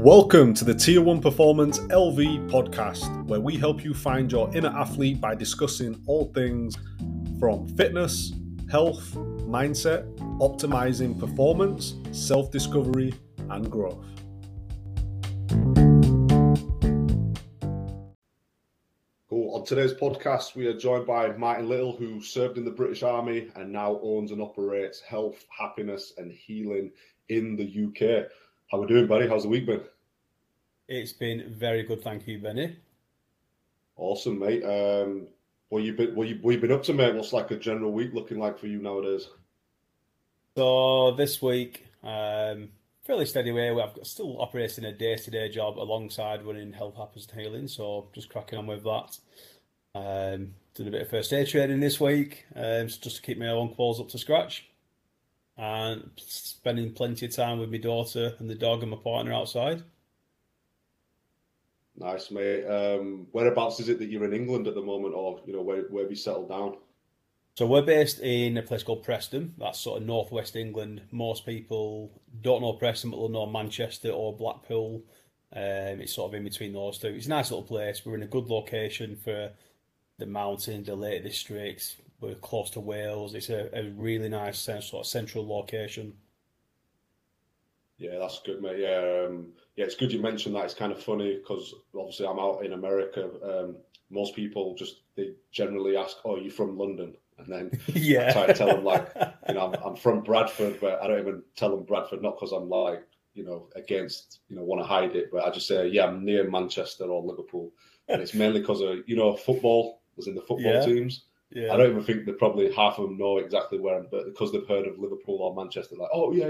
Welcome to the Tier 1 Performance LV podcast, where we help you find your inner athlete by discussing all things from fitness, health, mindset, optimizing performance, self-discovery, and growth. Cool. On today's podcast, we are joined by Martin Little, who served in the British Army and now owns and operates Health, Happiness, and Healing in the UK. How we doing, buddy? How's the week been? It's been very good, thank you, Benny. Awesome, mate. What you been up to, mate? What's like a general week looking like for you nowadays? So this week, fairly steady way. I've got still operating a day-to-day job alongside running Health, Happiness, and Healing, so just cracking on with that. Did a bit of first aid training this week, just to keep my own quals up to scratch. And spending plenty of time with my daughter and the dog and my partner outside. Nice, mate. Whereabouts is it that you're in England at the moment, or you know where have you settled down? So we're based in a place called Preston. That's sort of northwest England. Most people don't know Preston, but they'll know Manchester or Blackpool. It's sort of in between those two. It's a nice little place. We're in a good location for the mountains, the Lake District. We're close to Wales. It's a really nice sort of central location. Yeah, that's good, mate. Yeah, it's good you mentioned that. It's kind of funny because obviously I'm out in America. Most people they generally ask, "Oh, are you from London?" And then I try to tell them like, you know, I'm from Bradford, but I don't even tell them Bradford. Not because I'm like, you know, against, you know, want to hide it, but I just say, yeah, I'm near Manchester or Liverpool, and it's mainly because of, you know, football. As in the football teams. Yeah. I don't even think that probably half of them know exactly where, but because they've heard of Liverpool or Manchester, like, oh, yeah.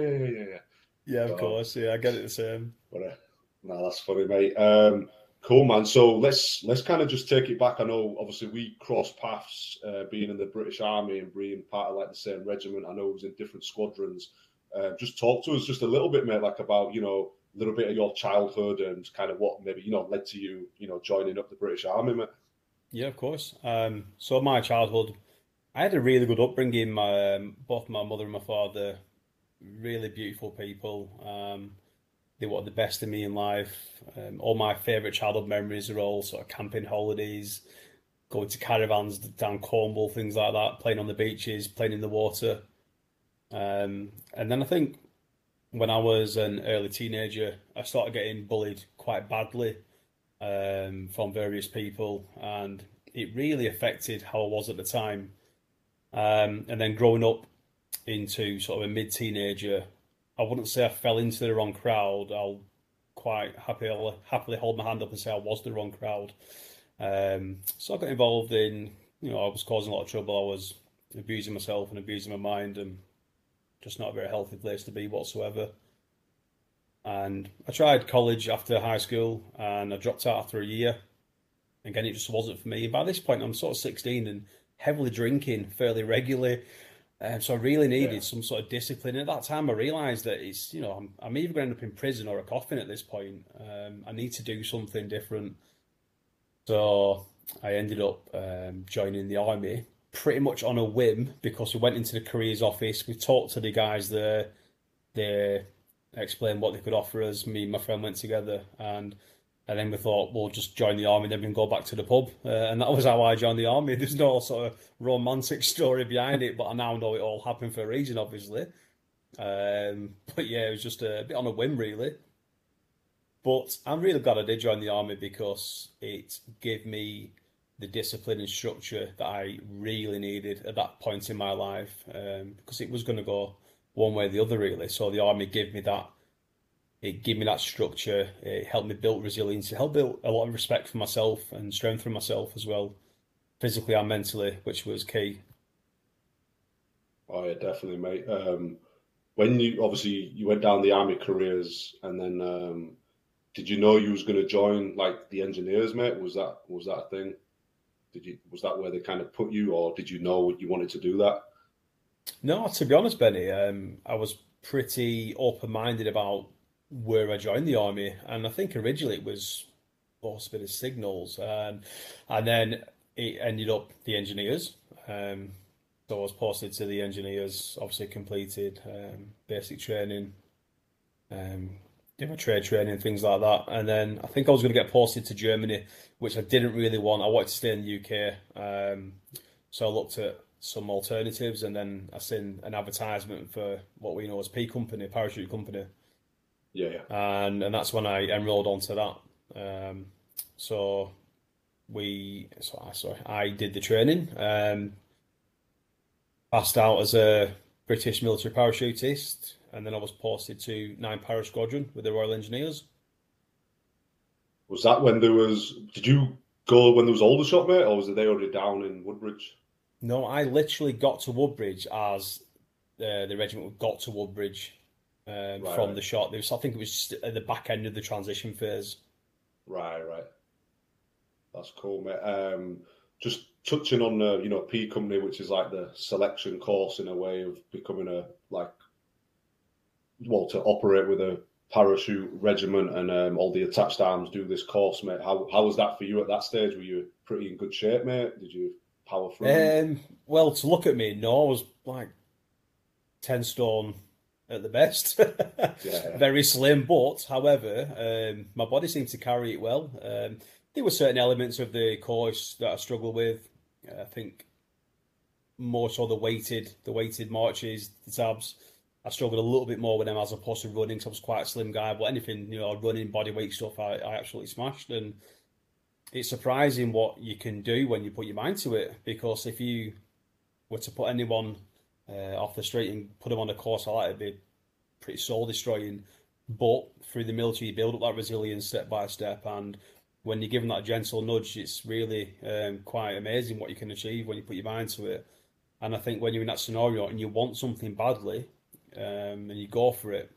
Yeah, of course. Yeah, I get it the same. But, no, that's funny, mate. Cool, man. So let's kind of just take it back. I know, obviously, we crossed paths being in the British Army and being part of, like, the same regiment. I know it was in different squadrons. Just talk to us just a little bit, mate, like about, you know, a little bit of your childhood and kind of what maybe, you know, led to you, you know, joining up the British Army, mate. Yeah, of course. So my childhood, I had a really good upbringing. Both my mother and my father, really beautiful people. They wanted the best of me in life. All my favourite childhood memories are all sort of camping holidays, going to caravans down Cornwall, things like that, playing on the beaches, playing in the water. And then I think when I was an early teenager, I started getting bullied quite badly from various people, and it really affected how I was at the time. And then growing up into sort of a mid-teenager, I wouldn't say I fell into the wrong crowd. I'll quite happily hold my hand up and say I was the wrong crowd. So I got involved in, you know, I was causing a lot of trouble. I was abusing myself and abusing my mind, and just not a very healthy place to be whatsoever. And I tried college after high school, and I dropped out after a year. Again, it just wasn't for me. By this point, I'm sort of 16 and heavily drinking fairly regularly. So I really needed some sort of discipline. And at that time, I realised that it's, you know, I'm either going to end up in prison or a coffin at this point. I need to do something different. So I ended up joining the army pretty much on a whim, because we went into the careers office. We talked to the guys there. They explained what they could offer us. Me and my friend went together, and then we thought, we'll just join the army, then we can go back to the pub. And that was how I joined the army. There's no sort of romantic story behind it, but I now know it all happened for a reason, obviously. But yeah, it was just a bit on a whim, really. But I'm really glad I did join the army, because it gave me the discipline and structure that I really needed at that point in my life, because it was going to go one way or the other, really. So the army gave me that. It gave me that structure. It helped me build resilience. It helped build a lot of respect for myself and strength for myself as well, physically and mentally, which was key. Oh yeah, definitely, mate. When you obviously you went down the army careers, and then did you know you was going to join like the engineers, mate? Was that a thing? Was that where they kind of put you, or did you know you wanted to do that? No, to be honest, Benny, I was pretty open-minded about where I joined the army, and I think originally it was a bit of signals, and then it ended up the engineers. So I was posted to the engineers, obviously completed basic training, did my trade training, things like that. And then I think I was going to get posted to Germany, which I didn't really want. I wanted to stay in the UK. So I looked at some alternatives, and then I seen an advertisement for what we know as P Company, Parachute Company. Yeah. And that's when I enrolled onto that. I did the training, passed out as a British military parachutist, and then I was posted to 9 Parachute Squadron with the Royal Engineers. Was that when there was, did you go when there was Aldershot, mate, or was they already down in Woodbridge? No, I literally got to Woodbridge as the regiment got to Woodbridge from the shot. I think it was at the back end of the transition phase. Right. That's cool, mate. Just touching on the, P Company, which is like the selection course in a way of becoming to operate with a parachute regiment and all the attached arms do this course, mate. How was that for you at that stage? Were you pretty in good shape, mate? Did you power through? Well, to look at me, no, I was like 10 stone at the best. Yeah. Very slim, but however, my body seemed to carry it well. There were certain elements of the course that I struggled with. I think more so the weighted marches, the tabs. I struggled a little bit more with them as opposed to running, because I was quite a slim guy. But anything, running, body weight stuff, I absolutely smashed. And it's surprising what you can do when you put your mind to it. Because if you were to put anyone off the street and put them on a course like that, it'd be pretty soul destroying. But through the military, you build up that resilience step by step. And when you're given that gentle nudge, it's really quite amazing what you can achieve when you put your mind to it. And I think when you're in that scenario and you want something badly, and you go for it,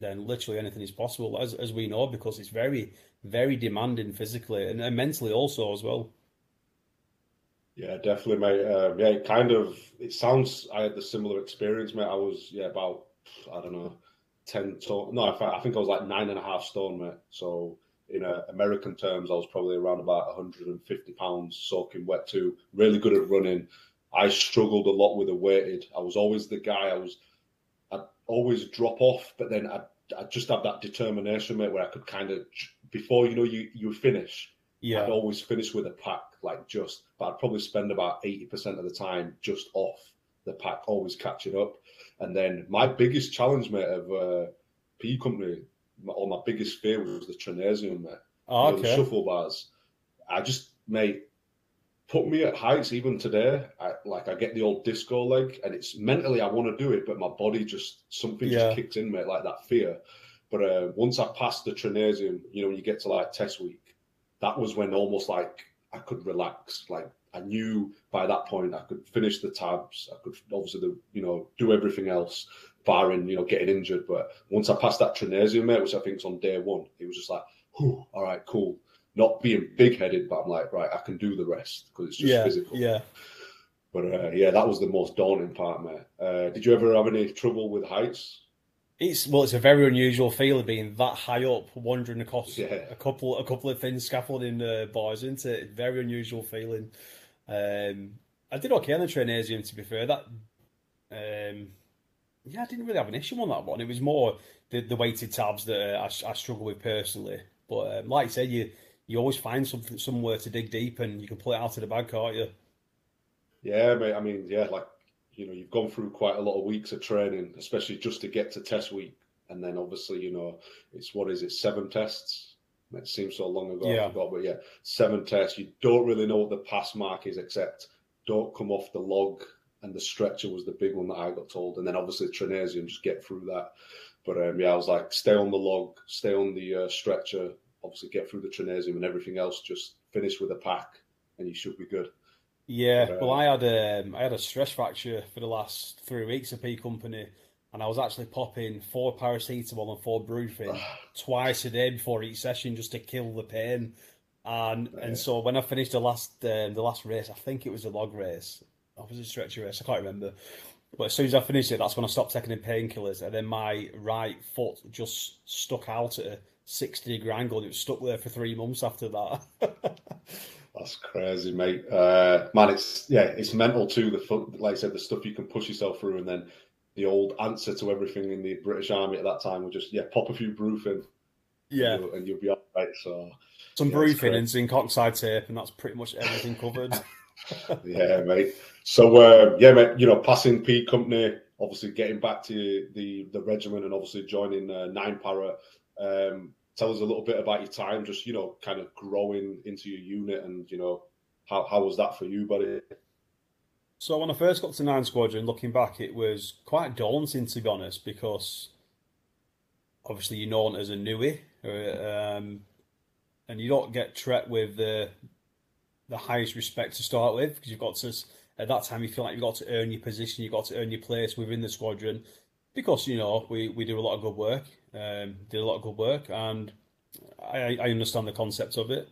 then literally anything is possible, as we know, because it's very, very demanding physically and mentally also as well. Yeah, definitely, mate. It sounds, I had the similar experience, mate. I was, about, 10 stone. No, in fact, I think I was like 9.5 stone, mate. So in American terms, I was probably around about 150 pounds soaking wet too. Really good at running. I struggled a lot with the weighted. I was always the guy, I'd always drop off, but then I'd just have that determination, mate, where I could kind of, before you finish, yeah. I'd always finish with a pack, but I'd probably spend about 80% of the time just off the pack, always catching up. And then my biggest challenge, mate, of P Company, or my biggest fear was the Trenesium, mate. Oh, okay. The shuffle bars. I just, mate, put me at heights even today. I get the old disco leg, and it's mentally I want to do it, but my body just kicked in, mate, like that fear. But once I passed the Trenesium, when you get to like test week, that was when almost like I could relax. Like I knew by that point I could finish the tabs. I could obviously do everything else, barring getting injured. But once I passed that Trenesium, mate, which I think is on day one, it was just like, whew, all right, cool. Not being big-headed, but I'm like, right, I can do the rest because it's just physical. Yeah. But that was the most daunting part, mate. Did you ever have any trouble with heights? It's a very unusual feeling being that high up, wandering across a couple of thin scaffolding bars, isn't it? Very unusual feeling. I did okay on the Trenesium, to be fair. That, I didn't really have an issue on that one. It was more the weighted tabs that I struggle with personally. But like I said, you always find somewhere to dig deep, and you can pull it out of the bag, can't you? Yeah, mate. I mean, you've gone through quite a lot of weeks of training, especially just to get to test week. And then obviously, it's 7 tests? It seems so long ago, I forgot, but 7 tests. You don't really know what the pass mark is, except don't come off the log. And the stretcher was the big one that I got told. And then obviously Trenesium, just get through that. But I was like, stay on the log, stay on the stretcher, obviously get through the Trenesium, and everything else, just finish with a pack and you should be good. Yeah, I had a stress fracture for the last 3 weeks of P Company, and I was actually popping 4 paracetamol and 4 brufen twice a day before each session just to kill the pain. And so when I finished the last race, I think it was the log race, or was it stretcher race, I can't remember. But as soon as I finished it, that's when I stopped taking the painkillers, and then my right foot just stuck out at a 60-degree angle, and it was stuck there for 3 months after that. That's crazy, mate. Man, it's mental too. The foot, like I said, the stuff you can push yourself through, and then the old answer to everything in the British Army at that time was just, yeah, pop a few Brufen. Yeah. And you'll be all right. So, some Brufen and zinc oxide tape, and that's pretty much everything covered. Yeah, mate. So, yeah, mate, you know, passing P Company, obviously getting back to the regiment and obviously joining Nine Para. Tell us a little bit about your time, just, you know, kind of growing into your unit and, you know, how was that for you, buddy? So when I first got to Nine Squadron, looking back, it was quite daunting, to be honest, because obviously you're known as a newie, and you don't get treated with the highest respect to start with, because you've got to, at that time, you feel like you've got to earn your position, you've got to earn your place within the squadron, because, you know, we do a lot of good work, and I understand the concept of it.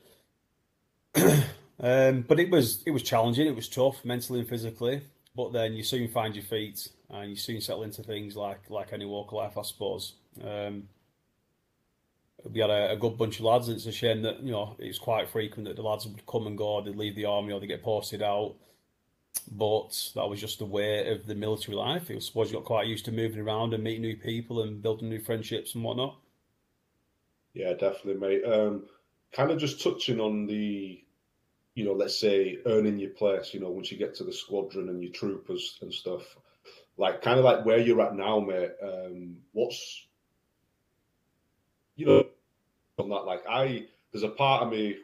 But it was challenging, it was tough, mentally and physically, but then you soon find your feet, and you soon settle into things like any walk of life, I suppose. We had a good bunch of lads, and it's a shame that, you know, it's quite frequent that the lads would come and go, they'd leave the army or they get posted out, but that was just the way of the military life. I suppose you got quite used to moving around and meeting new people and building new friendships and whatnot. Yeah, definitely, mate. Kind of just touching on the, you know, let's say earning your place, you know, once you get to the squadron and your troopers and stuff, like kind of like where you're at now, mate. What's, you know, on that, like there's a part of me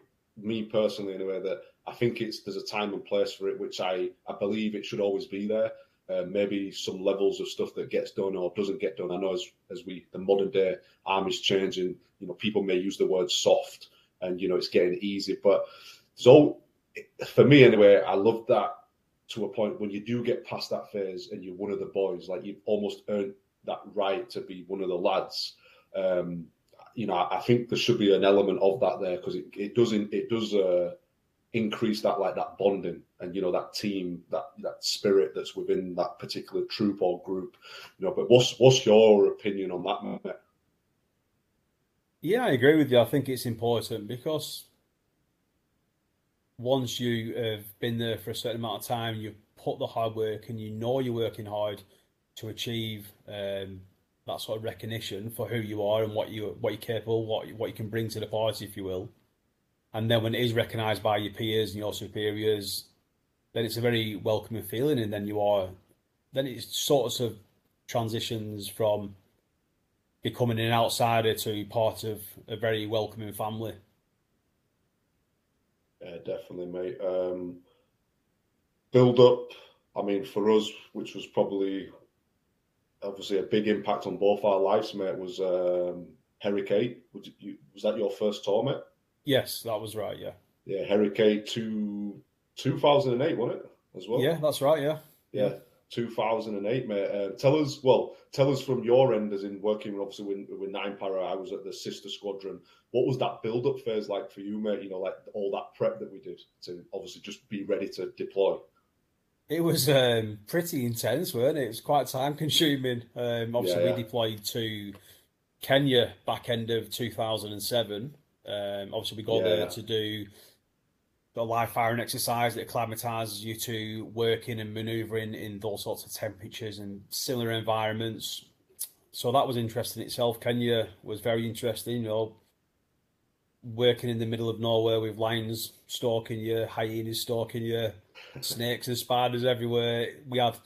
personally anyway, that I think there's a time and place for it, which I believe it should always be there. Maybe some levels of stuff that gets done or doesn't get done. I know as the modern day army's changing, you know, people may use the word soft and, you know, it's getting easy, but so for me anyway, I love that to a point when you do get past that phase and you're one of the boys, like you've almost earned that right to be one of the lads. You know, I think there should be an element of that there, because it does increase that, like that bonding and, you know, that team, that spirit that's within that particular troop or group, you know. But what's your opinion on that, mate? Yeah, I agree with you. I think it's important because once you have been there for a certain amount of time, you've put the hard work and you know you're working hard to achieve that sort of recognition for who you are and what you're capable, what you can bring to the party, if you will. And then when it is recognised by your peers and your superiors, then it's a very welcoming feeling, and then it sort of transitions from becoming an outsider to part of a very welcoming family. Yeah, definitely, mate. Build up, I mean, for us, which was probably obviously a big impact on both our lives, mate, was Herrick 8. Was that your first tour, mate? Yes, that was right, yeah. Yeah, Herrick 8 to 2008, wasn't it, as well? Yeah, that's right, yeah. Yeah, 2008, mate. Tell us from your end, as in working obviously with Nine Para, I was at the sister squadron. What was that build-up phase like for you, mate? You know, like all that prep that we did to obviously just be ready to deploy. It was pretty intense, weren't it? It was quite time-consuming. We deployed to Kenya back end of 2007. Obviously, we go there to do the live firing exercise that acclimatises you to working and manoeuvring in those sorts of temperatures and similar environments. So that was interesting itself. Kenya was very interesting, you know, working in the middle of nowhere with lions stalking you, hyenas stalking you, snakes and spiders everywhere. We had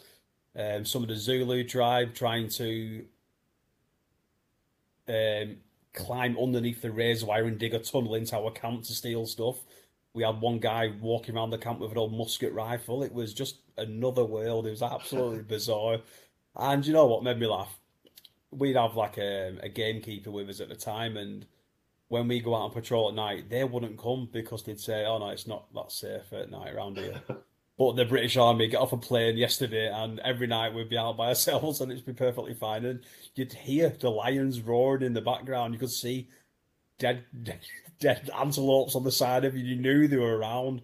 some of the Zulu tribe trying to climb underneath the razor wire and dig a tunnel into our camp to steal stuff. We had one guy walking around the camp with an old musket rifle. It was just another world. It was absolutely bizarre. And you know what made me laugh? We'd have like a gamekeeper with us at the time, and when we go out on patrol at night, they wouldn't come because they'd say, oh no, it's not that safe at night around here. But the British Army got off a plane yesterday, and every night we'd be out by ourselves and it'd be perfectly fine. And you'd hear the lions roaring in the background. You could see dead antelopes on the side of you. You knew they were around.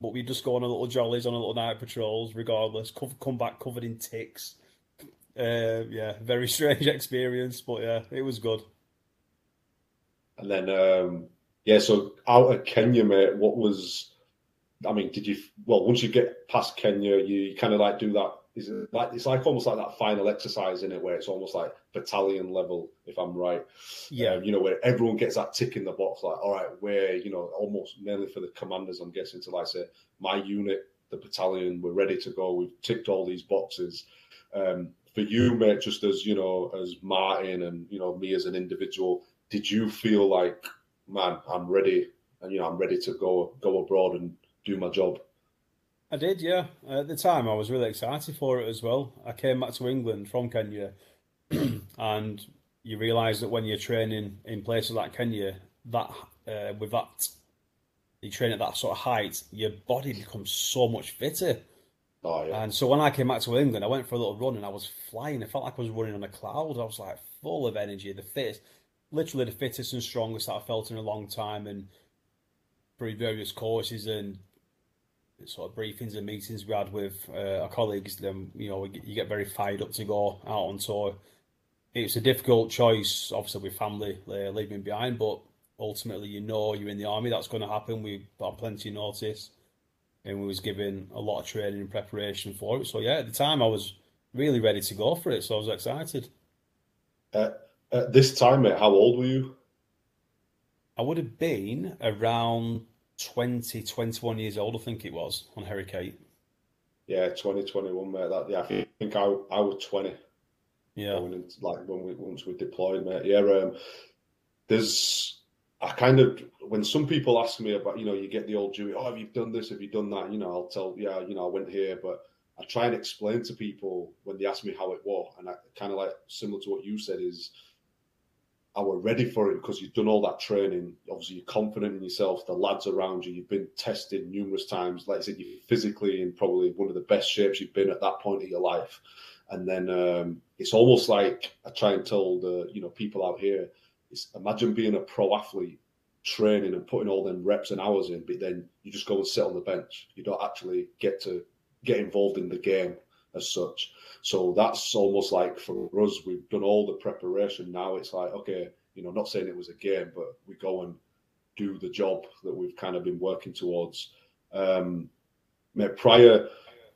But we'd just go on a little jollies, on a little night patrols, regardless. Come back covered in ticks. Very strange experience, but yeah, it was good. And then, so out of Kenya, mate, what was... I mean, once you get past Kenya, you kind of like do that is like it's like almost like that final exercise in it, where it's almost like battalion level, if I'm right. Yeah, you know, where everyone gets that tick in the box, like, all right, where, you know, almost mainly for the commanders, I'm guessing, to like say, my unit, the battalion, we're ready to go. We've ticked all these boxes. For you, mate, just as, you know, as Martin and, you know, me as an individual, did you feel like, man, I'm ready, and, you know, I'm ready to go abroad and do my job? I did, yeah. At the time, I was really excited for it as well. I came back to England from Kenya, and you realise that when you're training in places like Kenya, that with that, you train at that sort of height, your body becomes so much fitter. Oh, yeah. And so when I came back to England, I went for a little run, and I was flying. It felt like I was running on a cloud. I was like full of energy, the fittest, literally the fittest and strongest that I felt in a long time. And through various courses and sort of briefings and meetings we had with our colleagues, then, you know, you get very fired up to go out on tour. It's a difficult choice, obviously, with family leaving behind, but ultimately, you know, you're in the army, that's going to happen. We got plenty of notice, and we was given a lot of training and preparation for it. So yeah, at the time, I was really ready to go for it, so I was excited. At this time, mate, how old were you? I would have been around 20, 21 years old, I think it was, on Herrick 8. Yeah, 20, 21, mate. That, yeah, I think I was 20. Yeah. Once we deployed, mate. Yeah, there's... I kind of, when some people ask me about, you know, you get the old duty, oh, have you done this, have you done that? You know, I'll tell, yeah, you know, I went here, but I try and explain to people when they ask me how it was, and I kind of like, similar to what you said, is I were ready for it because you've done all that training. Obviously, you're confident in yourself, the lads around you, you've been tested numerous times. Like I said, you're physically in probably one of the best shapes you've been at that point of your life. And then it's almost like I try and tell the, you know, people out here, it's, imagine being a pro athlete, training and putting all them reps and hours in, but then you just go and sit on the bench. You don't actually get to get involved in the game as such. So that's almost like for us, we've done all the preparation. Now it's like, okay, you know, not saying it was a game, but we go and do the job that we've kind of been working towards. Prior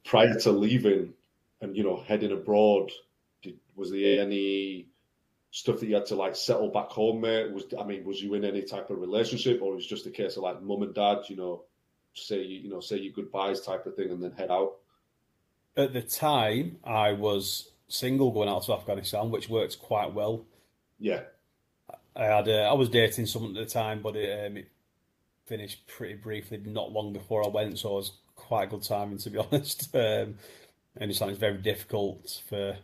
to leaving and, you know, heading abroad, was there any stuff that you had to like settle back home, mate? Was you in any type of relationship, or it was just a case of like mum and dad, you know, say your goodbyes type of thing and then head out? At the time, I was single going out to Afghanistan, which worked quite well. Yeah, I was dating someone at the time, but it finished pretty briefly not long before I went, so it was quite good timing, to be honest. And it's very difficult for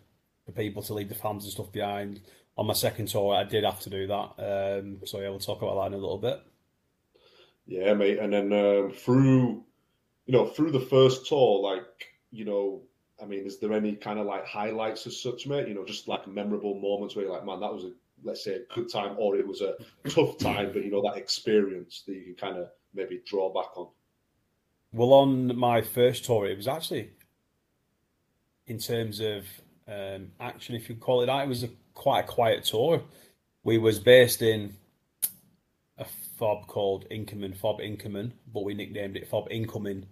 people to leave the families and stuff behind. On my second tour, I did have to do that. So yeah, we'll talk about that in a little bit. Yeah, mate. And then through the first tour, like, you know, I mean, is there any kind of like highlights as such, mate? You know, just like memorable moments where you're like, man, that was a, let's say, a good time, or it was a tough time, but you know, that experience that you can kind of maybe draw back on. Well, on my first tour, it was actually, in terms of action, if you call it that, it was quite a quiet tour. We was based in a FOB called FOB Inkerman, but we nicknamed it FOB Inkerman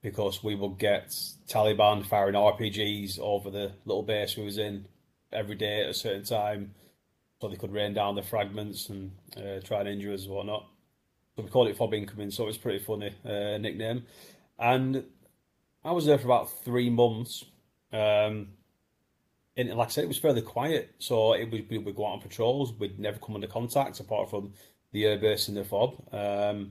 because we would get Taliban firing RPGs over the little base we was in every day at a certain time, so they could rain down the fragments and try and injure us and whatnot. So we called it FOB Inkerman, so it was pretty funny nickname. And I was there for about 3 months. And like I said, it was fairly quiet, so we'd go out on patrols, we'd never come under contact apart from the airbase and the FOB.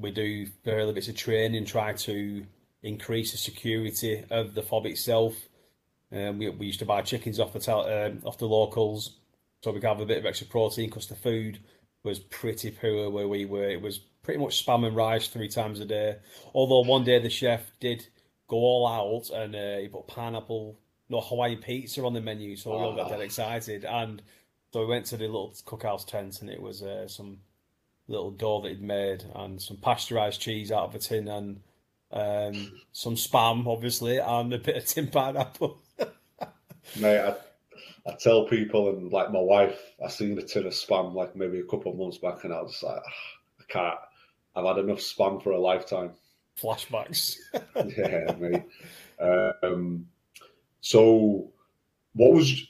We'd do fairly bits of training, try to increase the security of the FOB itself. We used to buy chickens off the locals, so we could have a bit of extra protein because the food was pretty poor where we were. It was pretty much spam and rice 3 times a day, although one day the chef did go all out, and he put Hawaiian pizza on the menu, so we all got dead excited. And so we went to the little cookhouse tent, and it was some little dough that he'd made, and some pasteurised cheese out of a tin, and some spam, obviously, and a bit of tin pineapple. Mate, I tell people, and like my wife, I seen a tin of spam like maybe a couple of months back, and I was like, I can't. I've had enough spam for a lifetime. flashbacks. Yeah, mate. So what was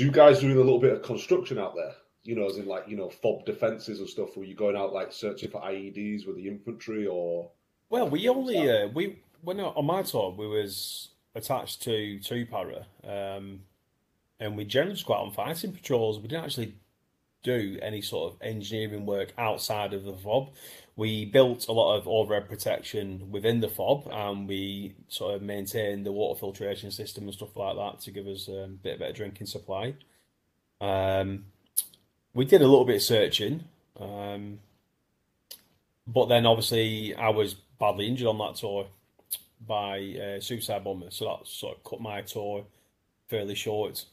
you guys doing a little bit of construction out there? You know, as in like, you know, FOB defences and stuff. Were you going out like searching for IEDs with the infantry or? Well, we only when on my tour we was attached to Two Para, and we generally just go out on fighting patrols. We didn't actually do any sort of engineering work outside of the FOB. We built a lot of overhead protection within the FOB, and we sort of maintained the water filtration system and stuff like that to give us a bit better drinking supply. We did a little bit of searching, but then obviously I was badly injured on that tour by a suicide bomber, so that sort of cut my tour fairly short.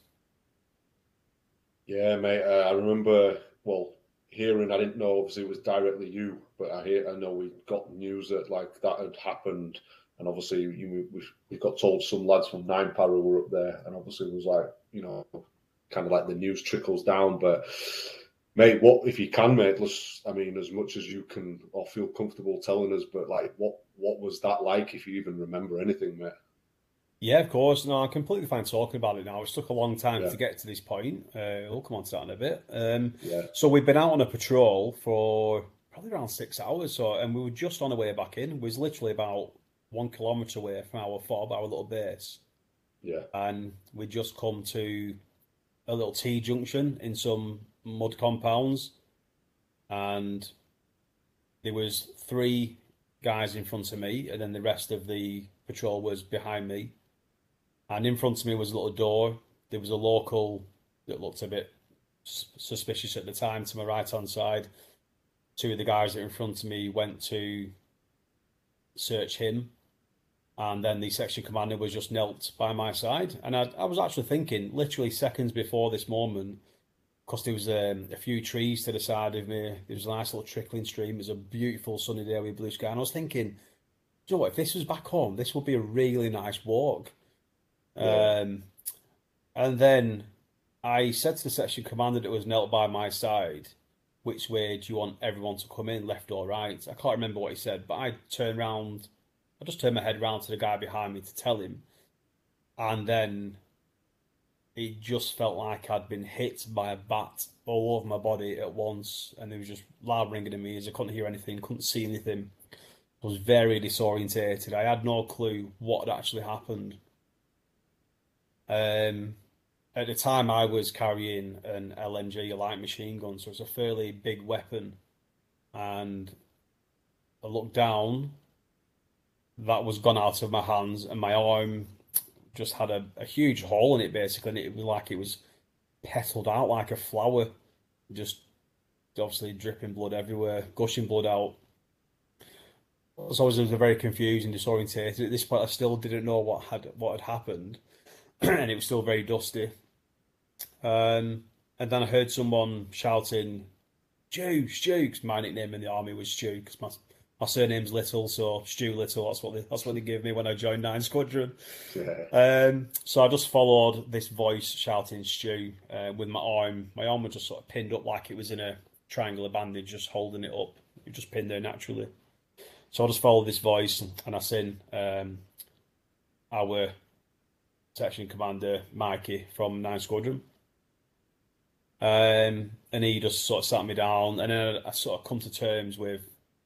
Yeah, mate. I remember, well, hearing, I didn't know obviously it was directly you, but I know we got news that like that had happened, and obviously we got told some lads from Nine Para were up there, and obviously it was like, you know, kind of like the news trickles down. But mate, what if you can, mate? I mean, as much as you can or feel comfortable telling us, but like, what was that like? If you even remember anything, mate. Yeah, of course. No, I'm completely fine talking about it now. It's took a long time to get to this point. We'll come on to that in a bit. So we've been out on a patrol for probably around 6 hours, so, and we were just on our way back in. We was literally about 1 kilometre away from our FOB, our little base. Yeah. And we just come to a little T-junction in some mud compounds, and there was 3 guys in front of me, and then the rest of the patrol was behind me. And in front of me was a little door. There was a local that looked a bit suspicious at the time to my right-hand side. 2 of the guys that were in front of me went to search him. And then the section commander was just knelt by my side. And I was actually thinking, literally seconds before this moment, because there was a few trees to the side of me. There was a nice little trickling stream. It was a beautiful sunny day with blue sky. And I was thinking, do you know what, if this was back home, this would be a really nice walk. Yeah. And then I said to the section commander that was knelt by my side, which way do you want everyone to come in, left or right? I can't remember what he said, but I just turned my head round to the guy behind me to tell him. And then it just felt like I'd been hit by a bat all over my body at once. And it was just loud ringing in my ears. I couldn't hear anything, couldn't see anything. I was very disorientated. I had no clue what had actually happened. At the time, I was carrying an LMG, a light machine gun, so it's a fairly big weapon. And I looked down, that was gone out of my hands, and my arm just had a huge hole in it, basically, and it was like it was petaled out like a flower, just obviously dripping blood everywhere, gushing blood out. So I was very confused and disorientated. At this point, I still didn't know what had happened, and it was still very dusty. And then I heard someone shouting, "Jukes!" My nickname in the army was Stu, because my surname's Little, so Stu Little. That's what they gave me when I joined 9 Squadron. Yeah. So I just followed this voice shouting Stu with my arm. My arm was just sort of pinned up like it was in a triangular bandage, just holding it up. It was just pinned there naturally. So I just followed this voice, and I seen our section commander, Mikey, from 9 Squadron. And he just sort of sat me down, and then I sort of come to terms with,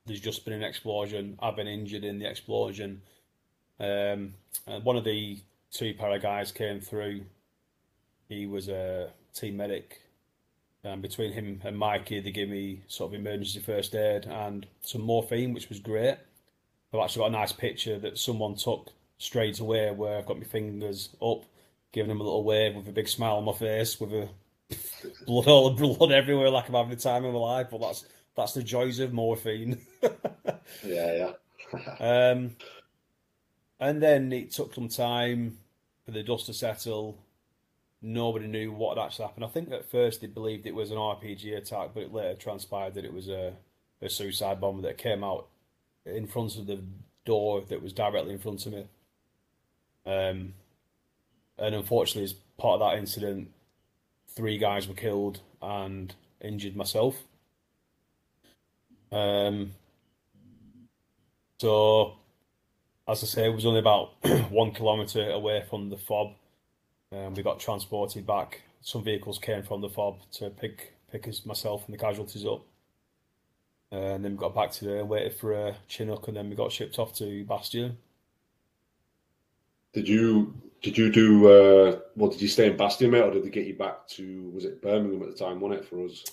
there's just been an explosion, I've been injured in the explosion. And one of the Two Para guys came through. He was a team medic. And between him and Mikey, they gave me sort of emergency first aid and some morphine, which was great. I've actually got a nice picture that someone took straight away where I've got my fingers up, giving him a little wave with a big smile on my face, with a blood everywhere, like I'm having the time of my life. But that's the joys of morphine. Yeah. And then it took some time for the dust to settle. Nobody knew what had actually happened. I think at first they believed it was an RPG attack, but it later transpired that it was a suicide bomber that came out in front of the door that was directly in front of me. And unfortunately, as part of that incident, 3 guys were killed and injured myself. So as I say, it was only about 1 kilometre away from the FOB. We got transported back. Some vehicles came from the FOB to pick us, myself and the casualties up. And then we got back to there and waited for a Chinook, and then we got shipped off to Bastion. Did you do, well, did you stay in Bastion, mate, or did they get you back to, was it Birmingham at the time, wasn't it, for us?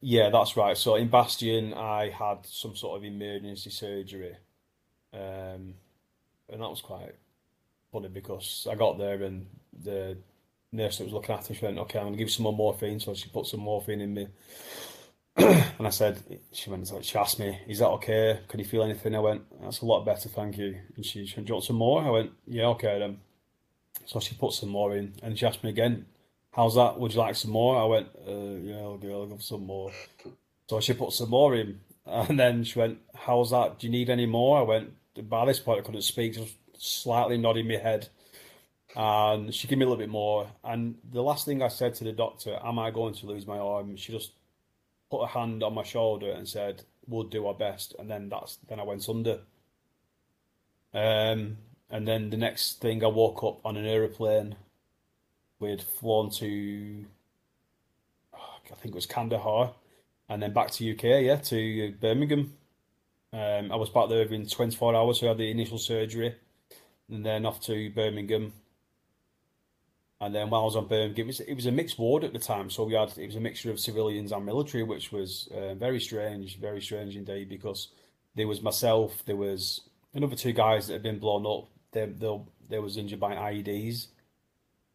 Yeah, that's right. So in Bastion, I had some sort of emergency surgery. And that was quite funny because I got there and the nurse that was looking after me, she went, okay, I'm going to give you some more morphine. So she put some morphine in me. And I said, she asked me, is that okay? Can you feel anything? I went, that's a lot better, thank you. And she went, do you want some more? I went, yeah, okay then. So she put some more in and she asked me again, how's that? Would you like some more? I went, yeah, I'll give some more. So she put some more in and then she went, how's that? Do you need any more? I went, by this point I couldn't speak, just slightly nodding my head. And she gave me a little bit more. And the last thing I said to the doctor, am I going to lose my arm? She just put a hand on my shoulder and said, we'll do our best. And then I went under. And then the next thing, I woke up on an aeroplane. We'd flown to, I think it was Kandahar, and then back to UK, yeah, to Birmingham. I was back there in 24 hours, so I had the initial surgery, and then off to Birmingham. And then while I was on Birmingham, it was a mixed ward at the time, so it was a mixture of civilians and military, which was very strange indeed, because there was myself, there was another two guys that had been blown up, they was injured by IEDs,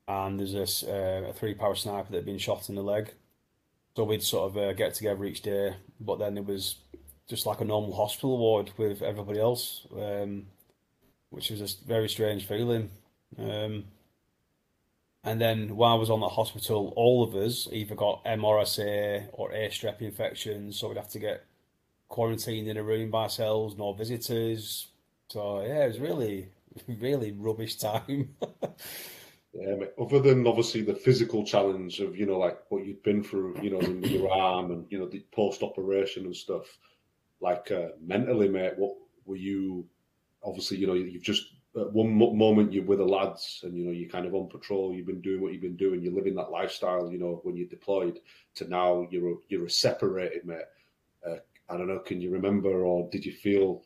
and there's this a 3-power sniper that had been shot in the leg. So we'd sort of get together each day, but then it was just like a normal hospital ward with everybody else, which was a very strange feeling. And then while I was on that hospital, all of us either got MRSA or air strep infections, so we'd have to get quarantined in a room by ourselves, no visitors. So yeah, it was really, really rubbish time. Yeah, mate. Other than obviously the physical challenge of, you know, like what you'd been through, you know, with your arm and, you know, the post-operation and stuff, like mentally, mate, what were you, obviously, you know, you've just, at one moment you're with the lads and, you know, you're kind of on patrol, you've been doing what you've been doing, you're living that lifestyle, you know, when you're deployed, to now you're separated, mate. I don't know, can you remember, or did you feel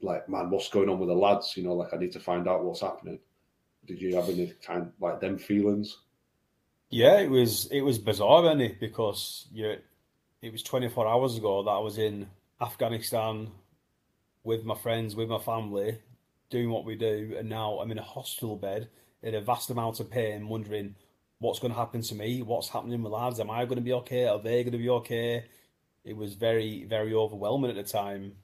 like, man, what's going on with the lads? You know, like, I need to find out what's happening. Did you have any kind of, like, them feelings? Yeah, it was bizarre, wasn't it? Because it was 24 hours ago that I was in Afghanistan with my friends, with my family, doing what we do, and now I'm in a hospital bed in a vast amount of pain, wondering what's going to happen to me, what's happening in my lives, am I going to be okay, are they going to be okay? It was very, very overwhelming at the time.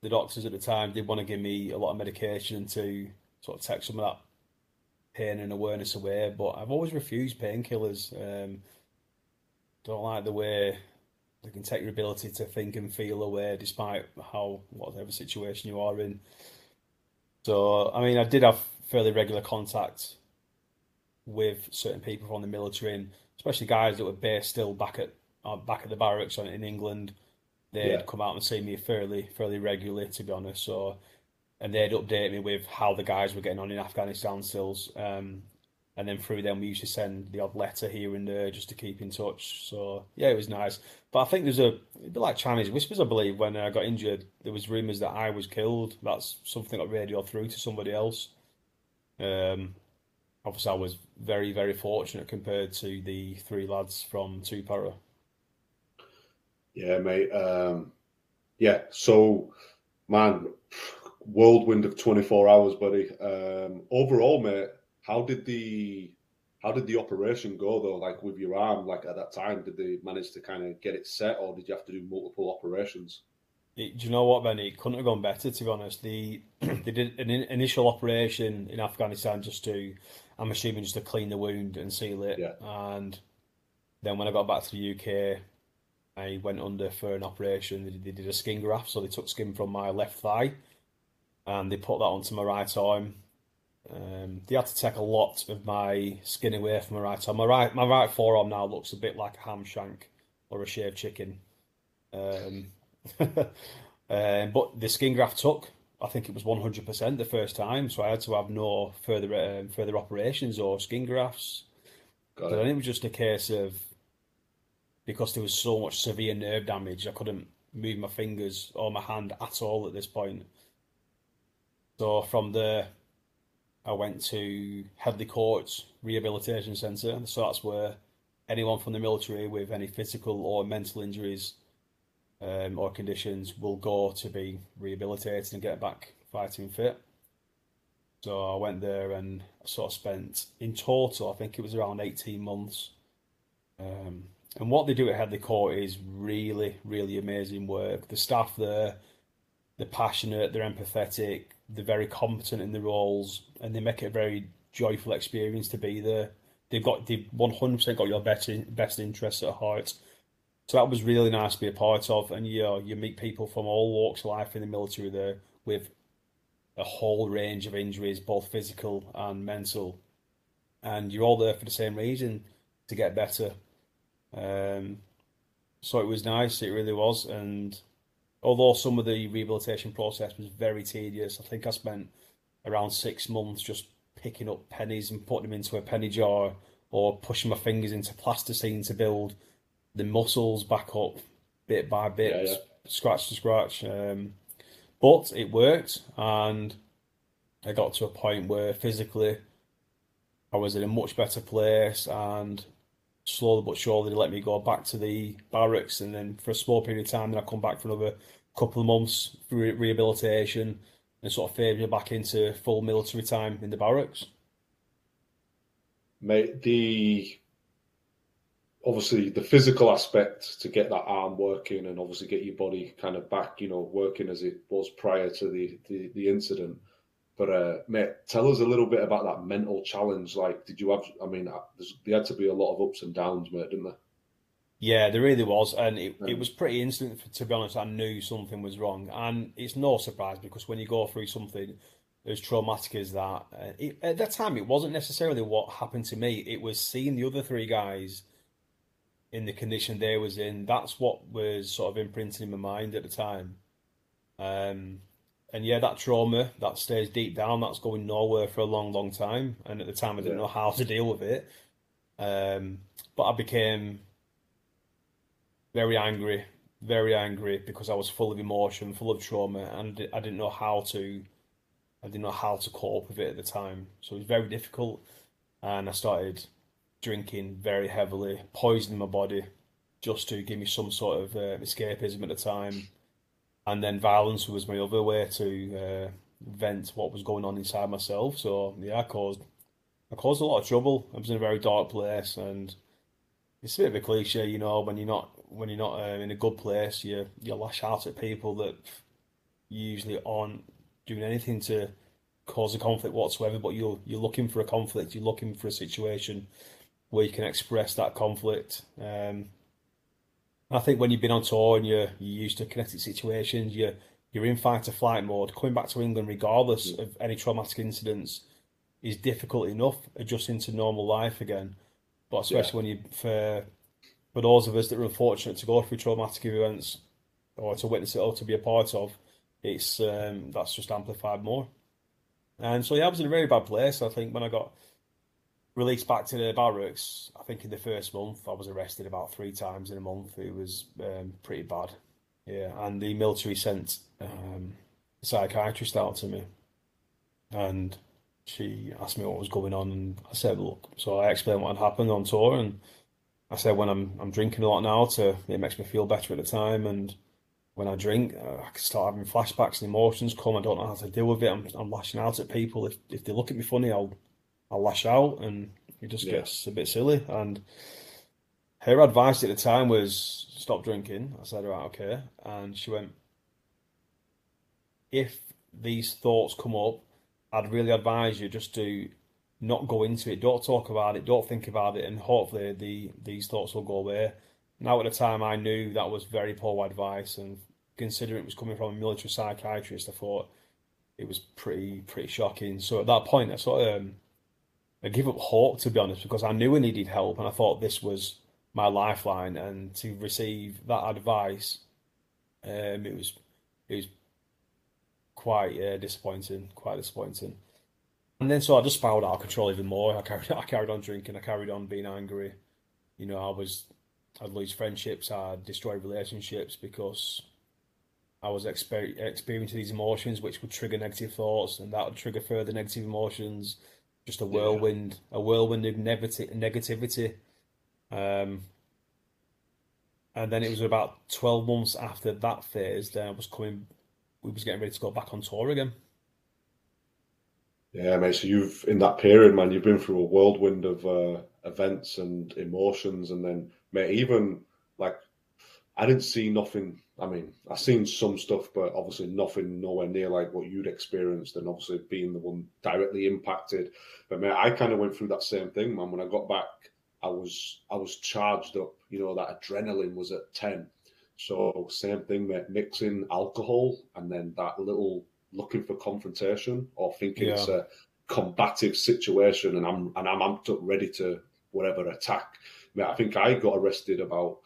The doctors at the time did want to give me a lot of medication to sort of take some of that pain and awareness away, but I've always refused painkillers. Don't like the way they can take your ability to think and feel away, despite whatever situation you are in. So, I mean, I did have fairly regular contact with certain people from the military, and especially guys that were based still back at the barracks in England. They'd come out and see me fairly regularly, to be honest. So, and they'd update me with how the guys were getting on in Afghanistan still. And then through them, we used to send the odd letter here and there just to keep in touch. So, yeah, it was nice. But I think there's a bit like Chinese whispers, I believe. When I got injured, there was rumours that I was killed. That's something that radioed through to somebody else. Obviously, I was very, very fortunate compared to the three lads from Two Para. Yeah, mate. Yeah, so, man, whirlwind of 24 hours, buddy. Overall, mate, how did the operation go, though, like with your arm? Like at that time, did they manage to kind of get it set, or did you have to do multiple operations? Do you know what, Ben? It couldn't have gone better, to be honest. They did an initial operation in Afghanistan just to, I'm assuming, just to clean the wound and seal it. Yeah. And then when I got back to the UK, I went under for an operation. They did a skin graft, so they took skin from my left thigh and they put that onto my right arm. They had to take a lot of my skin away from my right arm. My right forearm now looks a bit like a ham shank or a shaved chicken. But the skin graft took, I think it was 100% the first time, so I had to have no further further operations or skin grafts. Got it. And it was just a case of, because there was so much severe nerve damage, I couldn't move my fingers or my hand at all at this point. So from there, I went to Headley Court Rehabilitation Centre. So that's where anyone from the military with any physical or mental injuries or conditions will go to be rehabilitated and get back fighting fit. So I went there and sort of spent, in total, I think it was around 18 months. And what they do at Headley Court is really, really amazing work. The staff there, they're passionate, they're empathetic, they're very competent in their roles, and they make it a very joyful experience to be there. They've 100% got your best interests at heart. So that was really nice to be a part of. And you know, you meet people from all walks of life in the military there with a whole range of injuries, both physical and mental. And you're all there for the same reason, to get better. So it was nice, it really was. And although some of the rehabilitation process was very tedious, I think I spent around 6 months just picking up pennies and putting them into a penny jar, or pushing my fingers into plasticine to build the muscles back up bit by bit, scratch to scratch. But it worked, and I got to a point where physically I was in a much better place, and slowly but surely they let me go back to the barracks, and then for a small period of time, then I come back for another couple of months through rehabilitation, and sort of favoured me back into full military time in the barracks. Mate, obviously the physical aspect to get that arm working and obviously get your body kind of back, you know, working as it was prior to the incident. But mate, tell us a little bit about that mental challenge. Like, did you have? I mean, there had to be a lot of ups and downs, mate, didn't there? Yeah, there really was, and it was pretty instant. To be honest, I knew something was wrong, and it's no surprise, because when you go through something as traumatic as that, at that time it wasn't necessarily what happened to me. It was seeing the other three guys in the condition they was in. That's what was sort of imprinted in my mind at the time. And yeah, that trauma, that stays deep down, that's going nowhere for a long, long time. And at the time, I didn't know how to deal with it. But I became very angry, because I was full of emotion, full of trauma, and I didn't know how to cope with it at the time. So it was very difficult, and I started drinking very heavily, poisoning my body just to give me some sort of escapism at the time. And then violence was my other way to vent what was going on inside myself. So yeah, I caused a lot of trouble. I was in a very dark place, and it's a bit of a cliche, you know, when you're not in a good place, you lash out at people that usually aren't doing anything to cause a conflict whatsoever. But you're looking for a conflict. You're looking for a situation where you can express that conflict. I think when you've been on tour and you're used to kinetic situations, you're in fight or flight mode. Coming back to England, regardless of any traumatic incidents, is difficult enough adjusting to normal life again. But especially when for those of us that are unfortunate to go through traumatic events or to witness it or to be a part of, it's that's just amplified more. And so yeah, I was in a very bad place. I think when I got released back to the barracks, I think in the first month, I was arrested about 3 times in a month. It was pretty bad. Yeah, and the military sent a psychiatrist out to me, and she asked me what was going on, and I said, look, so I explained what had happened on tour, and I said, when I'm drinking a lot now, it makes me feel better at the time, and when I drink, I can start having flashbacks and emotions come. I don't know how to deal with it. I'm lashing out at people. If they look at me funny, I'll lash out, and it just gets a bit silly. And her advice at the time was, stop drinking. I said, right, okay. And she went, if these thoughts come up, I'd really advise you just to not go into it. Don't talk about it. Don't think about it. And hopefully these thoughts will go away. Now, at the time, I knew that was very poor advice. And considering it was coming from a military psychiatrist, I thought it was pretty shocking. So at that point, I sort of... I give up hope, to be honest, because I knew I needed help, and I thought this was my lifeline. And to receive that advice, it was it was quite disappointing, quite disappointing. And then so I just spiraled out of control even more. I carried on drinking, I carried on being angry. You know, I'd lose friendships, I'd destroy relationships because I was experiencing these emotions which would trigger negative thoughts, and that would trigger further negative emotions. Just a whirlwind of negativity. And then it was about 12 months after that phase, then we was getting ready to go back on tour again. Yeah, mate, so you've, in that period, man, you've been through a whirlwind of events and emotions, and then, mate, even, like, I didn't see nothing, I mean, I seen some stuff, but obviously nothing nowhere near like what you'd experienced, and obviously being the one directly impacted. But mate, I kind of went through that same thing, man. When I got back, I was charged up, you know, that adrenaline was at 10. So same thing, mate, mixing alcohol and then that little looking for confrontation or thinking it's a combative situation and I'm amped up ready to whatever attack. Mate, I think I got arrested about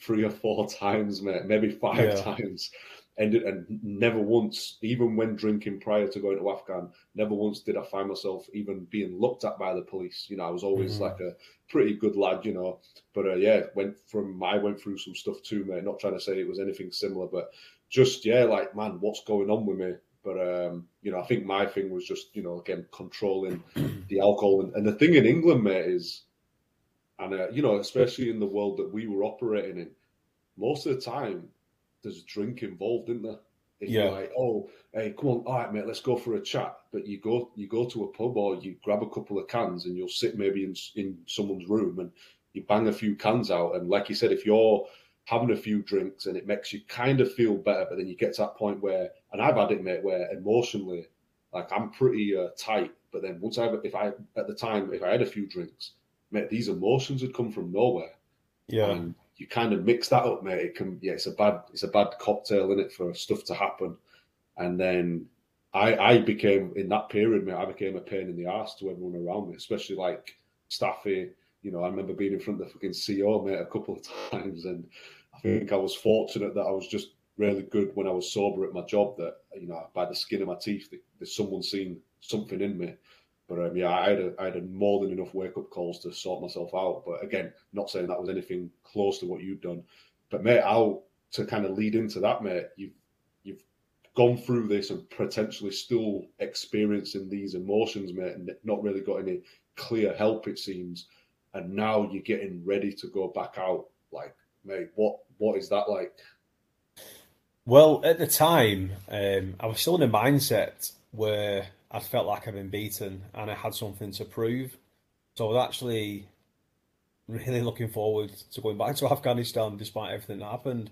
3 or 4 times, mate, maybe 5 times, and never once, even when drinking prior to going to Afghan, never once did I find myself even being looked at by the police. You know, I was always like a pretty good lad, you know. But I went through some stuff too, mate. Not trying to say it was anything similar, but just like, man, what's going on with me? But you know, I think my thing was just, you know, again, controlling the alcohol, and the thing in England, mate, is. And, you know, especially in the world that we were operating in, most of the time, there's drink involved, isn't there? If you're like, oh, hey, come on, all right, mate, let's go for a chat. But you go to a pub or you grab a couple of cans and you'll sit maybe in someone's room and you bang a few cans out. And like you said, if you're having a few drinks and it makes you kind of feel better, but then you get to that point where, and I've had it, mate, where emotionally, like, I'm pretty tight. But then once at the time, if I had a few drinks, mate, these emotions would come from nowhere. Yeah. And you kind of mix that up, mate. It can, it's a bad cocktail, in it, for stuff to happen. And then I became, in that period, mate, I became a pain in the arse to everyone around me, especially like Staffy. You know, I remember being in front of the fucking CO, mate, a couple of times. And I think I was fortunate that I was just really good when I was sober at my job, that, you know, by the skin of my teeth, that someone seen something in me. But I had more than enough wake-up calls to sort myself out. But again, not saying that was anything close to what you've done. But mate, to kind of lead into that, mate, you've gone through this and potentially still experiencing these emotions, mate, and not really got any clear help, it seems. And now you're getting ready to go back out. Like, mate, what is that like? Well, at the time, I was still in a mindset where I felt like I'd been beaten and I had something to prove. So I was actually really looking forward to going back to Afghanistan despite everything that happened.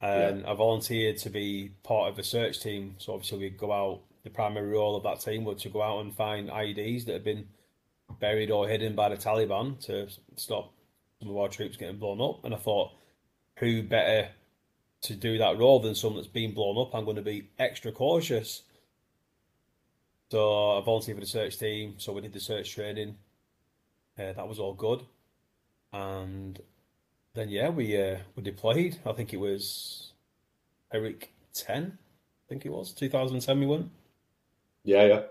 And I volunteered to be part of a search team. So obviously we'd go out, the primary role of that team was to go out and find IEDs that had been buried or hidden by the Taliban to stop some of our troops getting blown up. And I thought, who better to do that role than someone that's been blown up? I'm going to be extra cautious. So I volunteered for the search team, so we did the search training. That was all good. And then, we deployed. I think it was Herrick 10, 2010 we went. Yeah.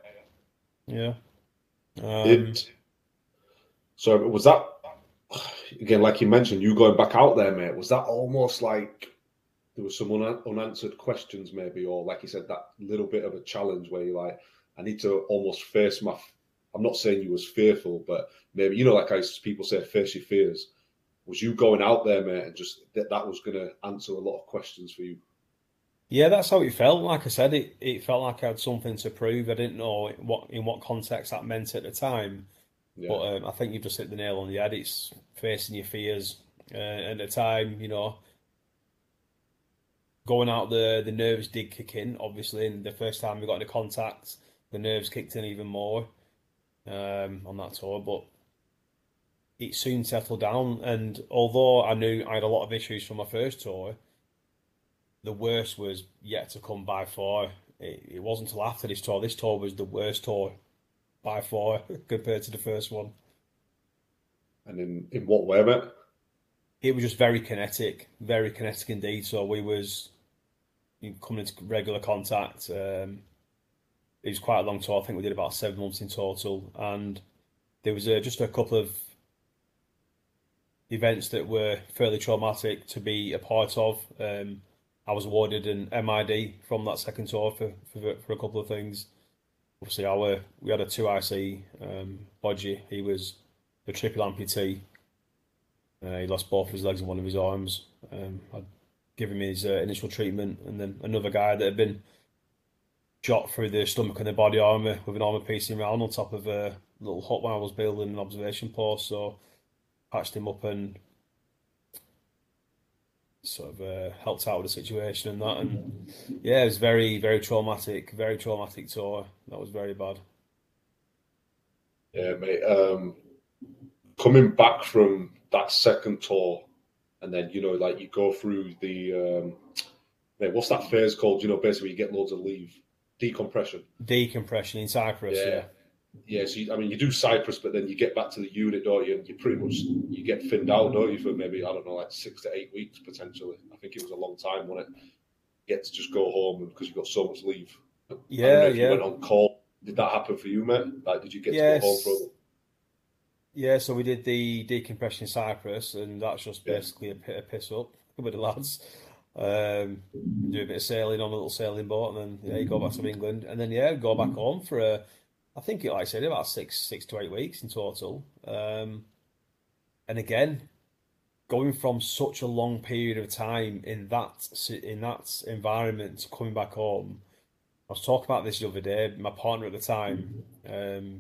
So was that, again, like you mentioned, you going back out there, mate, was that almost like there was some unanswered questions maybe, or like you said, that little bit of a challenge where you're like, I need to almost face my, I'm not saying you was fearful, but maybe, you know, like people say, face your fears. Was you going out there, mate, and just that was going to answer a lot of questions for you? Yeah, that's how it felt. Like I said, it felt like I had something to prove. I didn't know in what context that meant at the time. Yeah. But I think you've just hit the nail on the head. It's facing your fears. At the time, you know, going out there, the nerves did kick in, obviously, and the first time we got into contact, the nerves kicked in even more on that tour, but it soon settled down. And although I knew I had a lot of issues from my first tour, the worst was yet to come by far. It wasn't until after this tour. This tour was the worst tour by far compared to the first one. And in what way, mate? It was just very kinetic indeed. So we was coming into regular contact. It was quite a long tour. I think we did about 7 months in total, and there was just a couple of events that were fairly traumatic to be a part of. I was awarded an MID from that second tour for a couple of things. Obviously, we had a 2IC bodgy. He was a triple amputee. He lost both of his legs and one of his arms. I'd give him his initial treatment, and then another guy that had been shot through the stomach and the body armour with an armour piecing round on top of a little hut when I was building an observation post. So patched him up and sort of helped out with the situation and that. And yeah, it was very, very traumatic tour. That was very bad. Yeah, mate. Coming back from that second tour, and then, you know, like you go through the, mate, what's that phase called? You know, basically you get loads of leave. Decompression. Decompression in Cyprus, yeah. Yeah, so you, I mean, you do Cyprus, but then you get back to the unit, don't you? And you pretty much, you get thinned out, don't you, for maybe, I don't know, like 6 to 8 weeks, potentially. I think it was a long time, wasn't it? You get to just go home because you've got so much leave. Yeah, I don't know if you went on call. Did that happen for you, mate? Like, did you get to go home for it? Yeah, so we did the decompression in Cyprus, and that's just basically a piss up with the lads. Do a bit of sailing on a little sailing boat, and then, yeah, you go back to England. And then, yeah, go back home for a... I think, like I said, about six to eight weeks in total. And again, going from such a long period of time in that environment to coming back home. I was talking about this the other day. My partner at the time,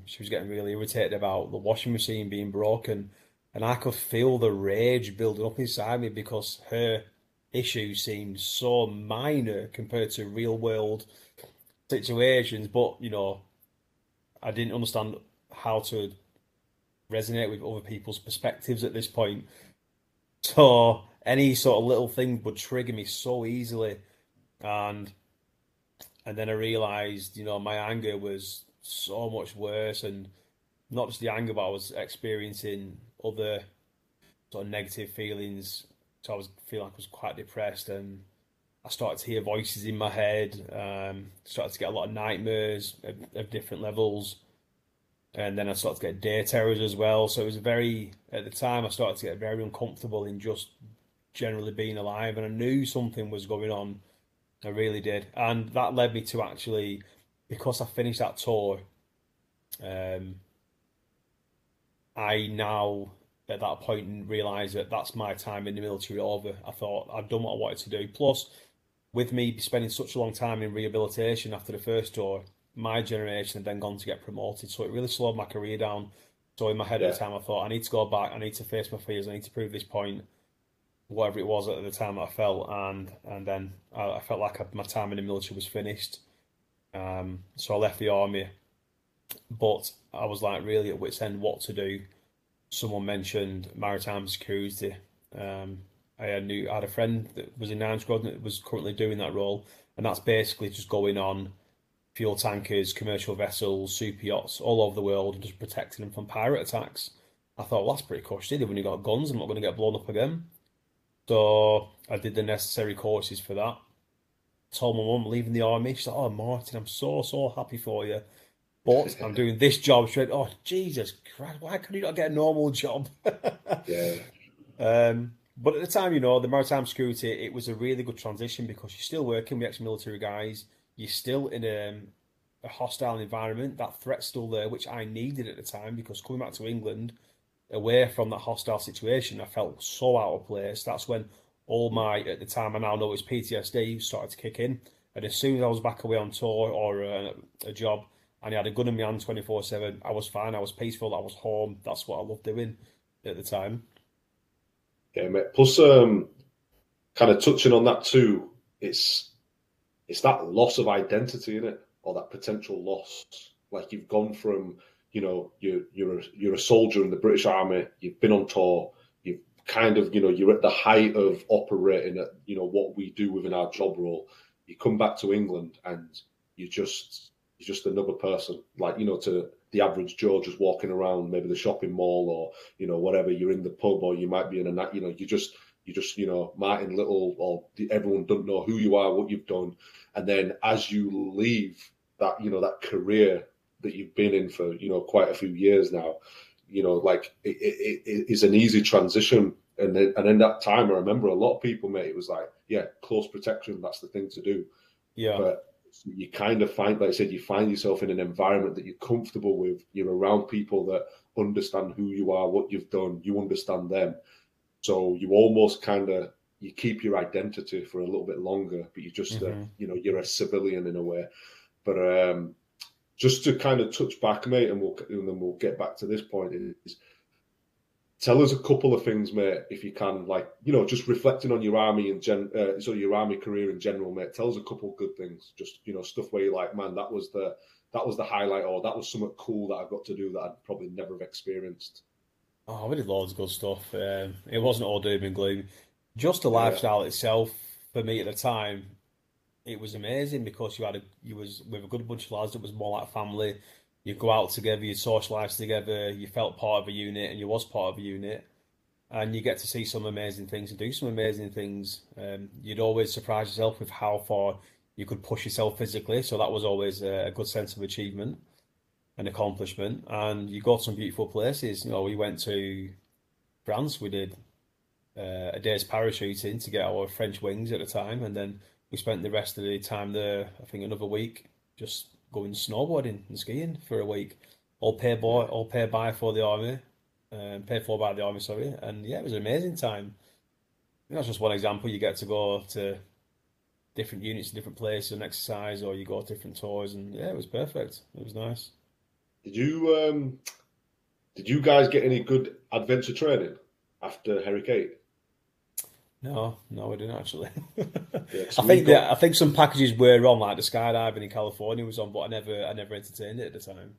she was getting really irritated about the washing machine being broken, and I could feel the rage building up inside me because her issue seemed so minor compared to real world situations. But, you know, I didn't understand how to resonate with other people's perspectives at this point. So any sort of little thing would trigger me so easily. And then I realised, you know, my anger was so much worse, and not just the anger, but I was experiencing other sort of negative feelings. So I was feeling like I was quite depressed, and I started to hear voices in my head, started to get a lot of nightmares of different levels. And then I started to get day terrors as well. So it was at the time, I started to get very uncomfortable in just generally being alive. And I knew something was going on. I really did. And that led me to actually, because I finished that tour, I now... at that point and realised that that's my time in the military over. I thought I've done what I wanted to do. Plus, with me spending such a long time in rehabilitation after the first tour, my generation had then gone to get promoted. So it really slowed my career down. So in my head at the time, I thought, I need to go back. I need to face my fears. I need to prove this point, whatever it was at the time that I felt. And then I felt like my time in the military was finished. So I left the army. But I was like really at wit's end what to do. Someone mentioned maritime security. I had a friend that was in Nine Squadron that was currently doing that role, and that's basically just going on fuel tankers, commercial vessels, super yachts all over the world and just protecting them from pirate attacks. I thought, well, that's pretty cushy. They've only got guns. I'm not going to get blown up again. So I did the necessary courses for that. Told my mum I'm leaving the army. She's like, oh, Martin, I'm so happy for you. But I'm doing this job straight. Oh, Jesus Christ, why can you not get a normal job? Yeah. But at the time, you know, the maritime security, it was a really good transition because you're still working with ex-military guys. You're still in a hostile environment. That threat's still there, which I needed at the time because coming back to England, away from that hostile situation, I felt so out of place. That's when all my, at the time, I now know it's PTSD, started to kick in. And as soon as I was back away on tour or a job, and I had a gun in my hand 24/7. I was fine. I was peaceful. I was home. That's what I loved doing at the time. Yeah, mate. Plus, kind of touching on that too, it's that loss of identity, isn't it? Or that potential loss. Like you've gone from, you know, you're a soldier in the British Army. You've been on tour. You've kind of, you know, you're at the height of operating at, you know, what we do within our job role. You come back to England and you're just another person, like, you know, to the average Joe just walking around maybe the shopping mall or, you know, whatever, you're in the pub or you might be in a, you know, you just, you just, you know, Martin Little, or everyone doesn't know who you are, what you've done. And then as you leave that, you know, that career that you've been in for, you know, quite a few years now, you know, like it is an easy transition. And in that time, I remember a lot of people, mate, it was like, yeah, close protection, that's the thing to do. Yeah. But you kind of find, like I said, you find yourself in an environment that you're comfortable with. You're around people that understand who you are, what you've done, you understand them. So you almost kind of, you keep your identity for a little bit longer, but you just, you know, you're a civilian in a way. But just to kind of touch back, mate, and then we'll get back to this point is, tell us a couple of things, mate, if you can, like, you know, just reflecting on your army and your army career in general, mate. Tell us a couple of good things, just, you know, stuff where you're like, man, that was the highlight, or that was something cool that I got to do that I'd probably never have experienced. Oh, we did loads of good stuff. It wasn't all doom and gloom. Just the lifestyle itself for me at the time, it was amazing because you was with a good bunch of lads that was more like family. You go out together, you socialise together, you felt part of a unit, and you was part of a unit, and you get to see some amazing things and do some amazing things. You'd always surprise yourself with how far you could push yourself physically, so that was always a good sense of achievement and accomplishment. And you go to some beautiful places. You know, we went to France, we did a day's parachuting to get our French wings at the time, and then we spent the rest of the time there, I think another week, just going snowboarding and skiing for a week, all paid for by the army, and yeah, it was an amazing time. And that's just one example. You get to go to different units, different places and exercise, or you go to different tours, and yeah, it was perfect. It was nice. Did you guys get any good adventure training after Herrick 8? No, we didn't actually. I think some packages were on, like the skydiving in California was on, but I never entertained it at the time.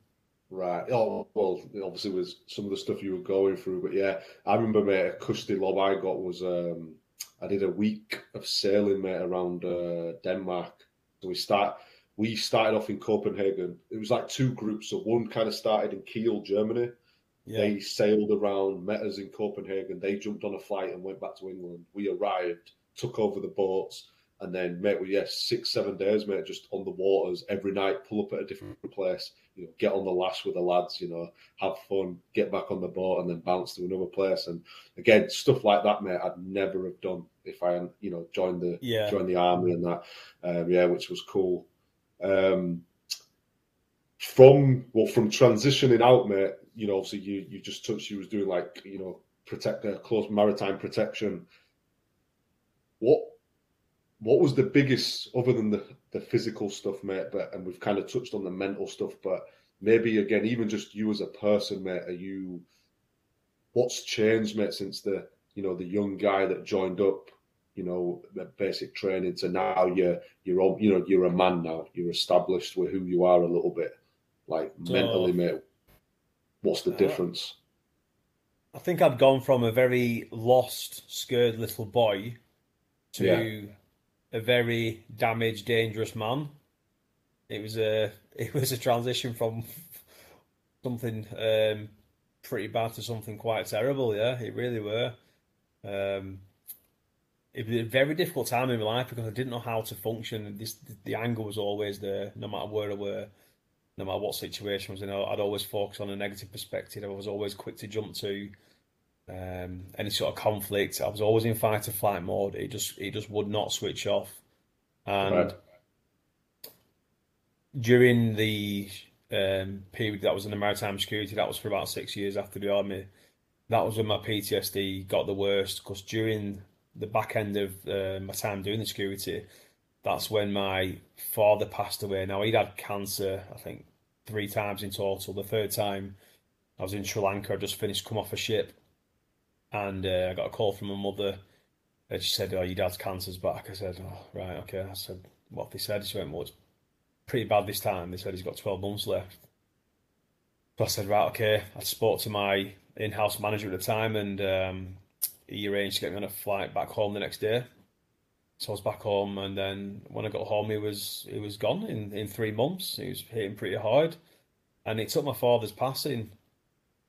Right. Oh well, obviously it was some of the stuff you were going through, but yeah, I remember, mate, a custody lob I got was I did a week of sailing, mate, around Denmark. So we started off in Copenhagen. It was like two groups, so one kind of started in Kiel, Germany. Yeah. They sailed around, met us in Copenhagen. They jumped on a flight and went back to England. We arrived, took over the boats, and then, mate, we 6-7 days, mate, just on the waters every night. Pull up at a different place, you know, get on the lash with the lads, you know, have fun, get back on the boat, and then bounce to another place. And again, stuff like that, mate, I'd never have done if I, you know, joined the army and that, which was cool. From transitioning out, mate. You know, obviously, you just touched. You was doing, like, you know, close maritime protection. What was the biggest, other than the physical stuff, mate? But, and we've kind of touched on the mental stuff. But maybe again, even just you as a person, mate. What's changed, mate, since the young guy that joined up, you know, basic training to now? You're all, you know, you're a man now. You're established with who you are a little bit, like mentally, mate. What's the difference? I think I'd gone from a very lost, scared little boy to a very damaged, dangerous man. It was a transition from something pretty bad to something quite terrible. Yeah, it really were. It was a very difficult time in my life because I didn't know how to function. The anger was always there, no matter where I were. No matter what situation I was in, I'd always focus on a negative perspective. I was always quick to jump to any sort of conflict. I was always in fight or flight mode. It just would not switch off. And during the period that I was in the maritime security, that was for about 6 years after the army. That was when my PTSD got the worst, because during the back end of my time doing the security, that's when my father passed away. Now, he'd had cancer, I think, 3 times in total. The third time, I was in Sri Lanka. I just finished, come off a ship. And I got a call from my mother. And she said, "Oh, your dad's cancer's back." I said, "Oh, right, okay." I said, "What have they said?" She went, "Well, it's pretty bad this time. They said he's got 12 months left." So I said, "Right, okay." I spoke to my in-house manager at the time, and he arranged to get me on a flight back home the next day. So I was back home, and then when I got home, he was gone in 3 months. He was hitting pretty hard, and it took my father's passing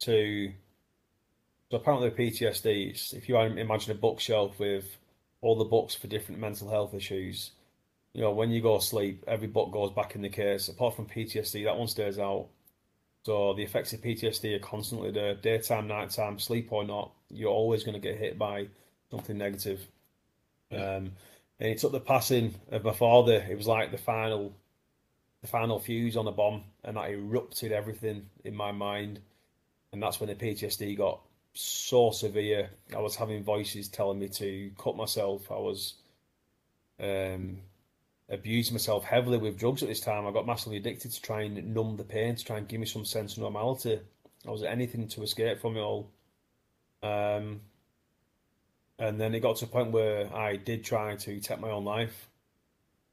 to So apparently PTSD, it's, if you imagine a bookshelf with all the books for different mental health issues, you know, when you go to sleep, every book goes back in the case. Apart from PTSD, that one stays out. So the effects of PTSD are constantly there, daytime, nighttime, sleep or not, you're always going to get hit by something negative. Yeah. And it took the passing of my father. It was like the final fuse on a bomb, and that erupted everything in my mind. And that's when the PTSD got so severe. I was having voices telling me to cut myself. I was abusing myself heavily with drugs at this time. I got massively addicted to try and numb the pain, to try and give me some sense of normality. I was anything to escape from it all. And then it got to a point where I did try to take my own life.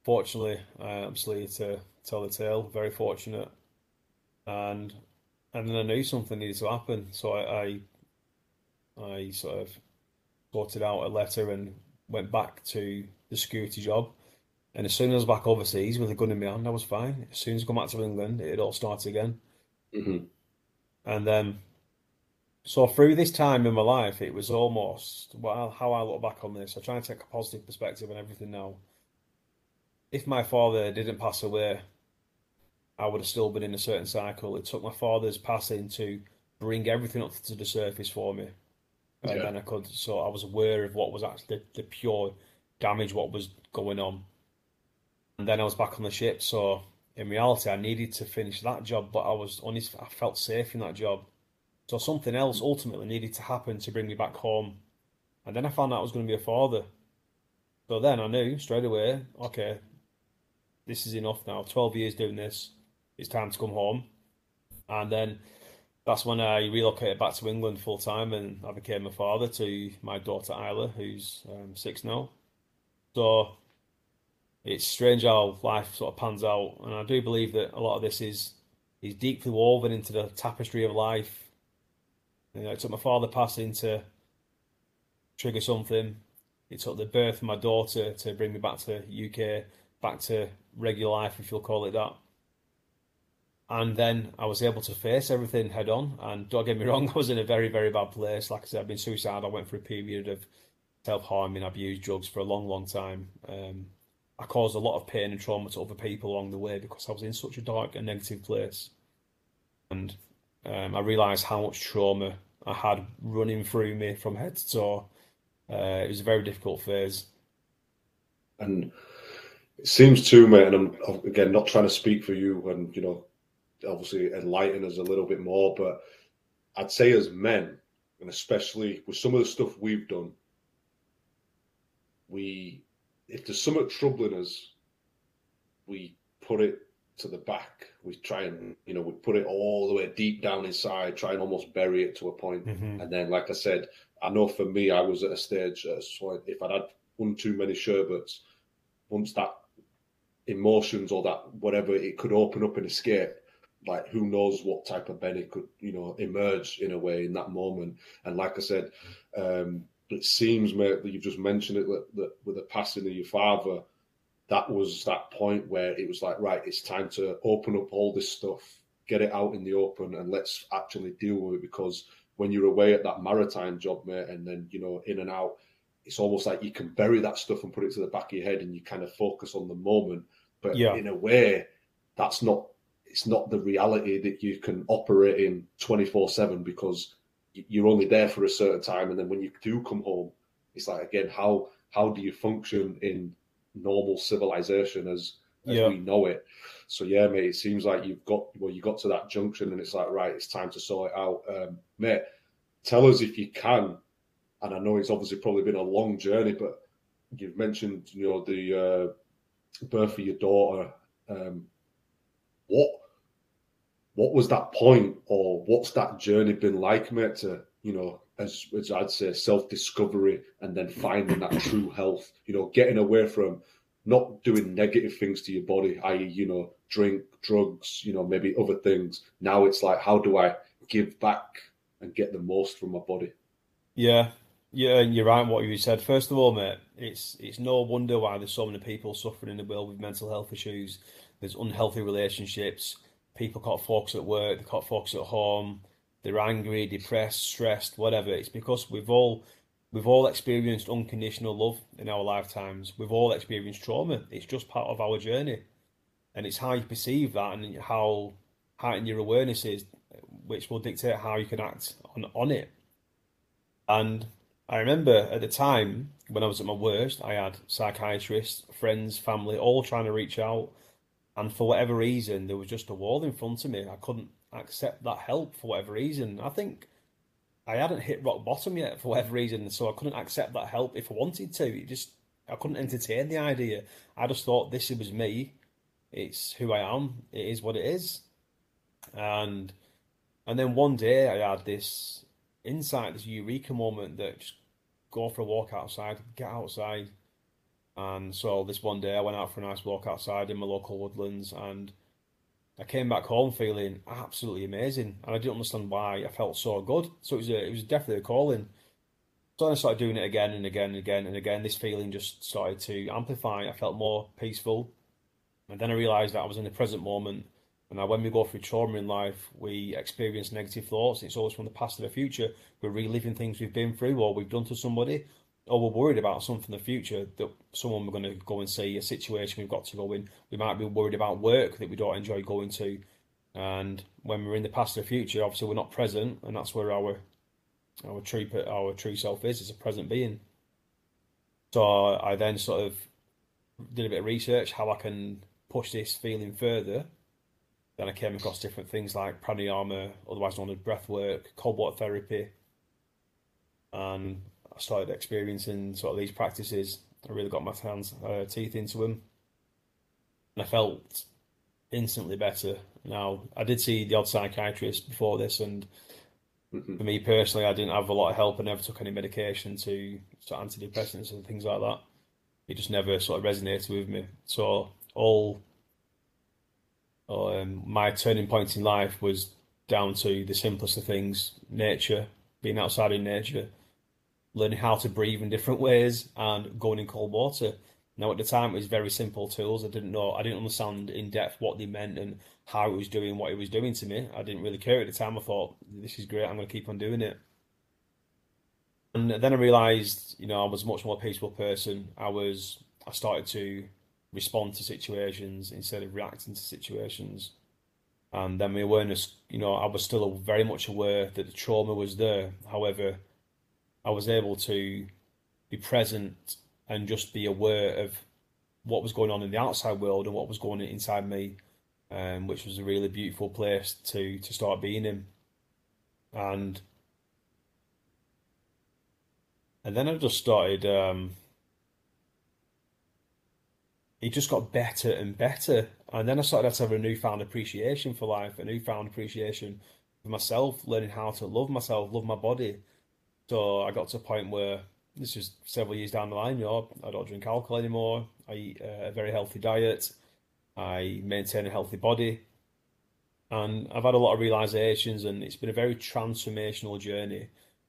Fortunately, I'm pleased to tell the tale, very fortunate. And then I knew something needed to happen, so I sort of sorted out a letter and went back to the security job. And as soon as I was back overseas with a gun in my hand, I was fine. As soon as I come back to England, it all started again. Mm-hmm. And then, so through this time in my life, it was almost, well, how I look back on this, I try and take a positive perspective on everything now. If my father didn't pass away, I would have still been in a certain cycle. It took my father's passing to bring everything up to the surface for me. Yeah. And then I could, so I was aware of what was actually the pure damage, what was going on. And then I was back on the ship. So in reality, I needed to finish that job, but I was honest, I felt safe in that job. So something else ultimately needed to happen to bring me back home. And then I found out I was going to be a father. So then I knew straight away, okay, this is enough now. 12 years doing this. It's time to come home. And then that's when I relocated back to England full time, and I became a father to my daughter Isla, who's 6 now. So it's strange how life sort of pans out. And I do believe that a lot of this is deeply woven into the tapestry of life. You know, it took my father passing to trigger something. It took the birth of my daughter to bring me back to UK, back to regular life, if you'll call it that. And then I was able to face everything head on. And don't get me wrong, I was in a very, very bad place. Like I said, I've been suicidal. I went through a period of self-harming. I've used drugs for a long, long time. I caused a lot of pain and trauma to other people along the way because I was in such a dark and negative place. And I realised how much trauma I had running through me from head to toe. It was a very difficult phase. And it seems to me, and I'm, again, not trying to speak for you and, you know, obviously enlighten us a little bit more, but I'd say as men, and especially with some of the stuff we've done, if there's something troubling us, we put it to the back. We try and, you know, we put it all the way deep down inside, try and almost bury it to a point. Mm-hmm. And then, like I said, I know for me, I was at a stage, so if I'd had one too many sherbets, once that emotions or that whatever, it could open up and escape. Like, who knows what type of Benny could, you know, emerge in a way in that moment. And like I said, it seems, mate, that you've just mentioned it, that with the passing of your father, that was that point where it was like, right, it's time to open up all this stuff, get it out in the open, and let's actually deal with it. Because when you're away at that maritime job, mate, and then, you know, in and out, it's almost like you can bury that stuff and put it to the back of your head and you kind of focus on the moment. But yeah, in a way, that's not, it's not the reality that you can operate in 24/7, because you're only there for a certain time. And then when you do come home, it's like, again, how do you function in normal civilization as yeah, we know it? So yeah, mate, it seems like you got to that junction and it's like, right, it's time to sort it out. Mate, tell us if you can, and I know it's obviously probably been a long journey, but you've mentioned, you know, the birth of your daughter. What was that point, or what's that journey been like, mate, to, you know, as I'd say, self-discovery and then finding that true health, you know, getting away from not doing negative things to your body, i.e., you know, drink, drugs, you know, maybe other things. Now it's like, how do I give back and get the most from my body? Yeah. Yeah, and you're right what you said. First of all, mate, it's no wonder why there's so many people suffering in the world with mental health issues. There's unhealthy relationships. People can't focus at work. They can't focus at home. they're angry, depressed, stressed, whatever. It's because we've all experienced unconditional love in our lifetimes. We've all experienced trauma. It's just part of our journey. And it's how you perceive that and how heightened your awareness is, which will dictate how you can act on it. And I remember at the time when I was at my worst, I had psychiatrists, friends, family, all trying to reach out. And for whatever reason, there was just a wall in front of me. I couldn't accept that help for whatever reason. I think I hadn't hit rock bottom yet for whatever reason, so I couldn't accept that help if I wanted to. I couldn't entertain the idea. I just thought this was me. It's who I am. It is what it is. And then one day I had this insight, this eureka moment that just go for a walk outside, get outside. And so this one day I went out for a nice walk outside in my local woodlands, and I came back home feeling absolutely amazing, and I didn't understand why I felt so good. So it was definitely a calling. So I started doing it again and again and again and again. This feeling just started to amplify. I felt more peaceful, and then I realised that I was in the present moment. And now when we go through trauma in life, we experience negative thoughts. It's always from the past to the future. We're reliving things we've been through or we've done to somebody, or we're worried about something in the future, that someone we're going to go and see, a situation we've got to go in. We might be worried about work that we don't enjoy going to. And when we're in the past or the future, obviously we're not present, and that's where our true self is. It's a present being. So I then sort of did a bit of research how I can push this feeling further. Then I came across different things like pranayama, otherwise known as breath work, cold water therapy, and I started experiencing sort of these practices. I really got my teeth into them, and I felt instantly better. Now, I did see the odd psychiatrist before this, and for me personally, I didn't have a lot of help. I never took any medication to sort of antidepressants and things like that. It just never sort of resonated with me. So my turning point in life was down to the simplest of things: nature, being outside in nature, learning how to breathe in different ways, and going in cold water. Now, at the time, it was very simple tools. I didn't understand in depth what they meant and how it was doing what it was doing to me. I didn't really care at the time. I thought, this is great, I'm going to keep on doing it. And then I realised, I was a much more peaceful person. I started to respond to situations instead of reacting to situations. And then my awareness, I was still very much aware that the trauma was there. However, I was able to be present and just be aware of what was going on in the outside world and what was going on inside me, which was a really beautiful place to start being in. And then I just started, it just got better and better. And then I started to have a newfound appreciation for life, a newfound appreciation for myself, learning how to love myself, love my body. So I got to a point where, this was several years down the line, I don't drink alcohol anymore, I eat a very healthy diet, I maintain a healthy body, and I've had a lot of realisations, and it's been a very transformational journey.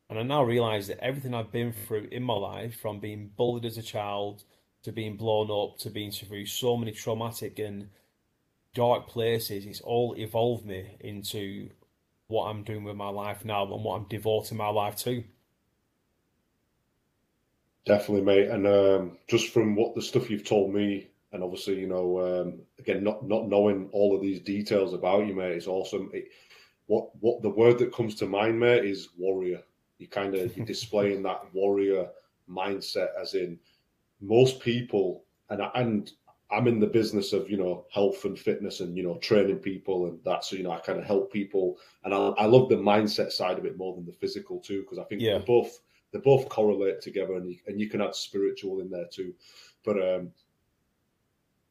And I now realise that everything I've been through in my life, from being bullied as a child, to being blown up, to being through so many traumatic and dark places, it's all evolved me into what I'm doing with my life now and what I'm devoting my life to. Definitely, mate. And just from what the stuff you've told me, and obviously, again, not knowing all of these details about you, mate, it's awesome. What the word that comes to mind, mate, is warrior. You're displaying that warrior mindset, as in most people, and I'm in the business of, health and fitness and, training people and that. So, I kind of help people, and I love the mindset side of it more than the physical too, because I think they both correlate together, and you can add spiritual in there too. But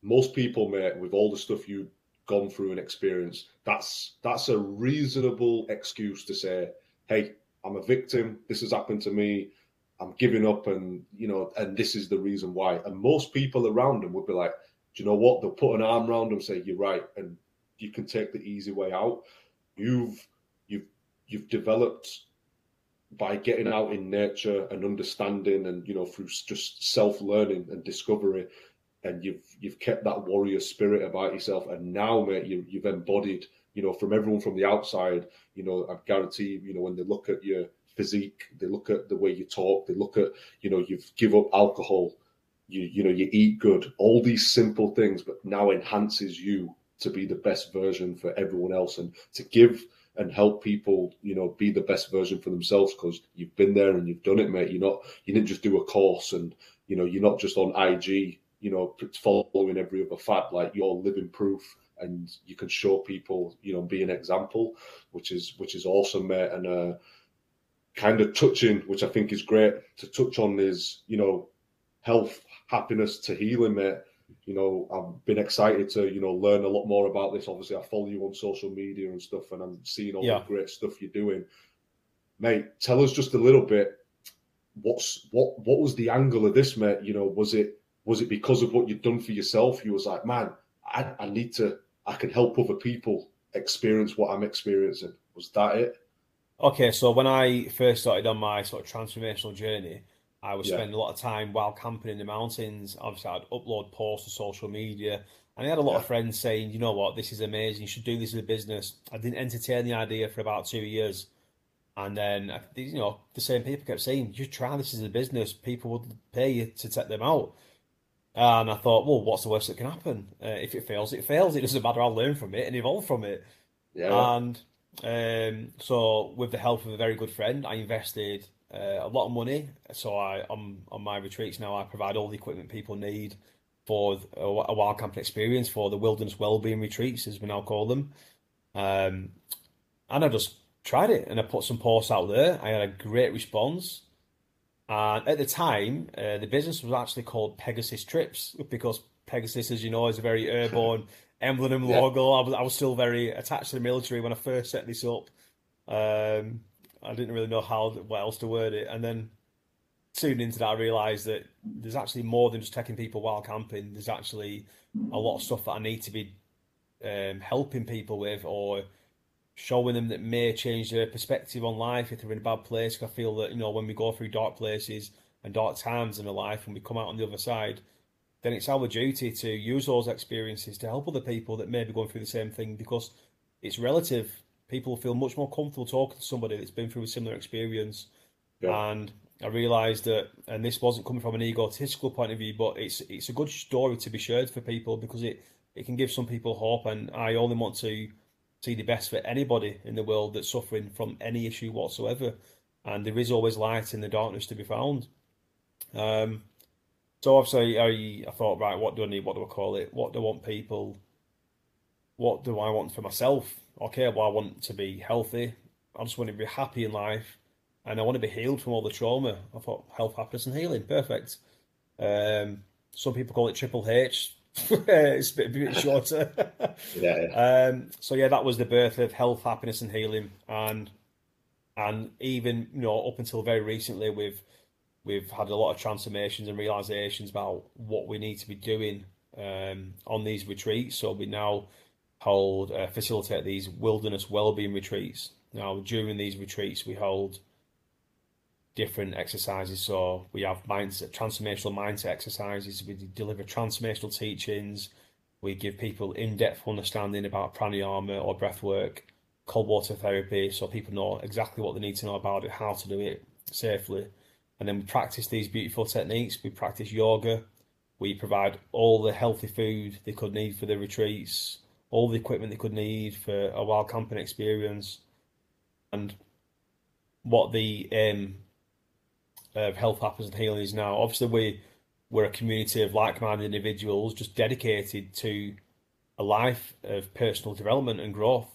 most people, mate, with all the stuff you've gone through and experienced, that's a reasonable excuse to say, hey, I'm a victim, this has happened to me, I'm giving up, and, and this is the reason why. And most people around them would be like, do you know what? They'll put an arm around them, say, you're right, and you can take the easy way out. You've developed by getting out in nature and understanding, and through just self-learning and discovery, and you've kept that warrior spirit about yourself. And now, mate, you've embodied you know, from everyone from the outside, you know, I guarantee, you know, when they look at your physique, they look at the way you talk, they look at, you know, you've give up alcohol, you know, you eat good, all these simple things, but now enhances you to be the best version for everyone else and to give and help people, you know, be the best version for themselves, because you've been there and you've done it, mate. You're not, you didn't just do a course and, you know, you're not just on IG, you know, following every other fad, like you're living proof and you can show people, you know, be an example, which is awesome, mate. And kind of touching, which I think is great to touch on, is, you know, health, happiness to healing, mate. You know, I've been excited to, you know, learn a lot more about this. Obviously, I follow you on social media and stuff, and I'm seeing all the great stuff you're doing. Mate, tell us just a little bit, what was the angle of this, mate? You know, was it because of what you've done for yourself? You was like, man, I can help other people experience what I'm experiencing. Was that it? Okay, so when I first started on my sort of transformational journey, I would spend a lot of time while camping in the mountains. Obviously, I'd upload posts to social media. And I had a lot of friends saying, you know what, this is amazing. You should do this as a business. I didn't entertain the idea for about 2 years. And then, you know, the same people kept saying, you try this as a business. People would pay you to take them out. And I thought, well, what's the worst that can happen? If it fails, it fails. It doesn't matter. I'll learn from it and evolve from it. Yeah. And so with the help of a very good friend, I invested a lot of money. So on my retreats now, I provide all the equipment people need for a wild camping experience, for the wilderness wellbeing retreats, as we now call them. And I just tried it and I put some posts out there. I had a great response. And at the time, the business was actually called Pegasus Trips, because Pegasus, as you know, is a very airborne emblem and logo. I was still very attached to the military when I first set this up. I didn't really know what else to word it. And then soon into that, I realised that there's actually more than just taking people wild camping. There's actually a lot of stuff that I need to be helping people with, or showing them that may change their perspective on life if they're in a bad place. Cause I feel that, you know, when we go through dark places and dark times in our life and we come out on the other side, then it's our duty to use those experiences to help other people that may be going through the same thing, because it's relative. People feel much more comfortable talking to somebody that's been through a similar experience. Yeah. And I realised that, and this wasn't coming from an egotistical point of view, but it's a good story to be shared for people, because it can give some people hope. And I only want to see the best for anybody in the world that's suffering from any issue whatsoever. And there is always light in the darkness to be found. So obviously I thought, right, what do I need? What do I call it? What do I want people? What do I want for myself? Okay, well, I want to be healthy. I just want to be happy in life. And I want to be healed from all the trauma. I thought, health, happiness, and healing. Perfect. Some people call it Triple H. It's a bit shorter. So, yeah, that was the birth of health, happiness, and healing. And even, you know, up until very recently, we've had a lot of transformations and realizations about what we need to be doing on these retreats. So we now facilitate these wilderness wellbeing retreats. Now, during these retreats, we hold different exercises. So we have transformational mindset exercises. We deliver transformational teachings. We give people in-depth understanding about pranayama or breath work, cold water therapy, so people know exactly what they need to know about it, how to do it safely. And then we practice these beautiful techniques. We practice yoga. We provide all the healthy food they could need for the retreats, all the equipment they could need for a wild camping experience. And what the aim of Health, Happiness and Healing is now, obviously we're a community of like-minded individuals just dedicated to a life of personal development and growth.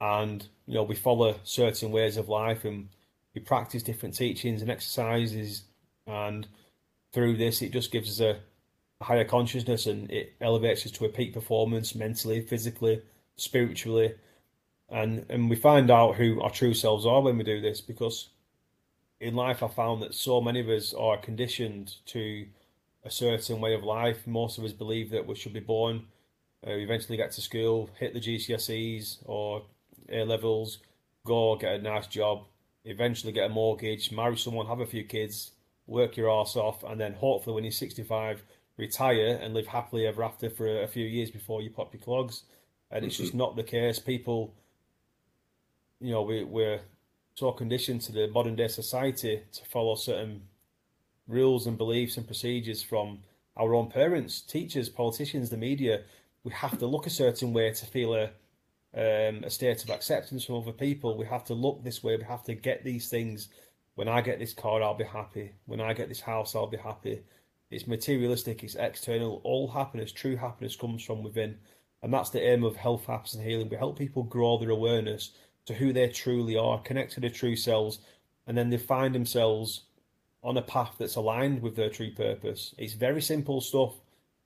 And, you know, we follow certain ways of life and we practice different teachings and exercises. And through this, it just gives us a higher consciousness, and it elevates us to a peak performance mentally, physically, spiritually, and we find out who our true selves are when we do this. Because in life, I found that so many of us are conditioned to a certain way of life. Most of us believe that we should be born, eventually get to school, hit the GCSEs or A levels, go get a nice job, eventually get a mortgage, marry someone, have a few kids, work your arse off, and then hopefully when you're 65, retire and live happily ever after for a few years before you pop your clogs. and it's just not the case. People, you know, we're so conditioned to the modern day society to follow certain rules and beliefs and procedures from our own parents, teachers, politicians, the media. We have to look a certain way to feel a state of acceptance from other people. We have to look this way. We have to get these things. When I get this car, I'll be happy. When I get this house, I'll be happy. It's materialistic. It's external. All happiness, true happiness, comes from within. And that's the aim of Health, Happiness and Healing. We help people grow their awareness to who they truly are, connect to their true selves, and then they find themselves on a path that's aligned with their true purpose. It's very simple stuff.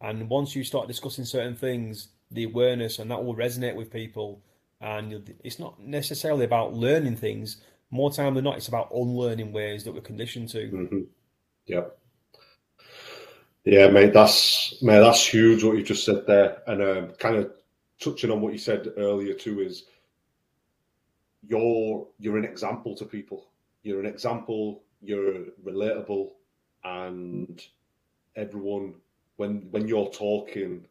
And once you start discussing certain things, the awareness, and that will resonate with people. And it's not necessarily about learning things. More time than not, it's about unlearning ways that we're conditioned to. Mm-hmm. Yeah. Yeah, mate, that's huge what you just said there. And kind of touching on what you said earlier too is you're an example to people. You're an example, you're relatable, and everyone, when you're talking,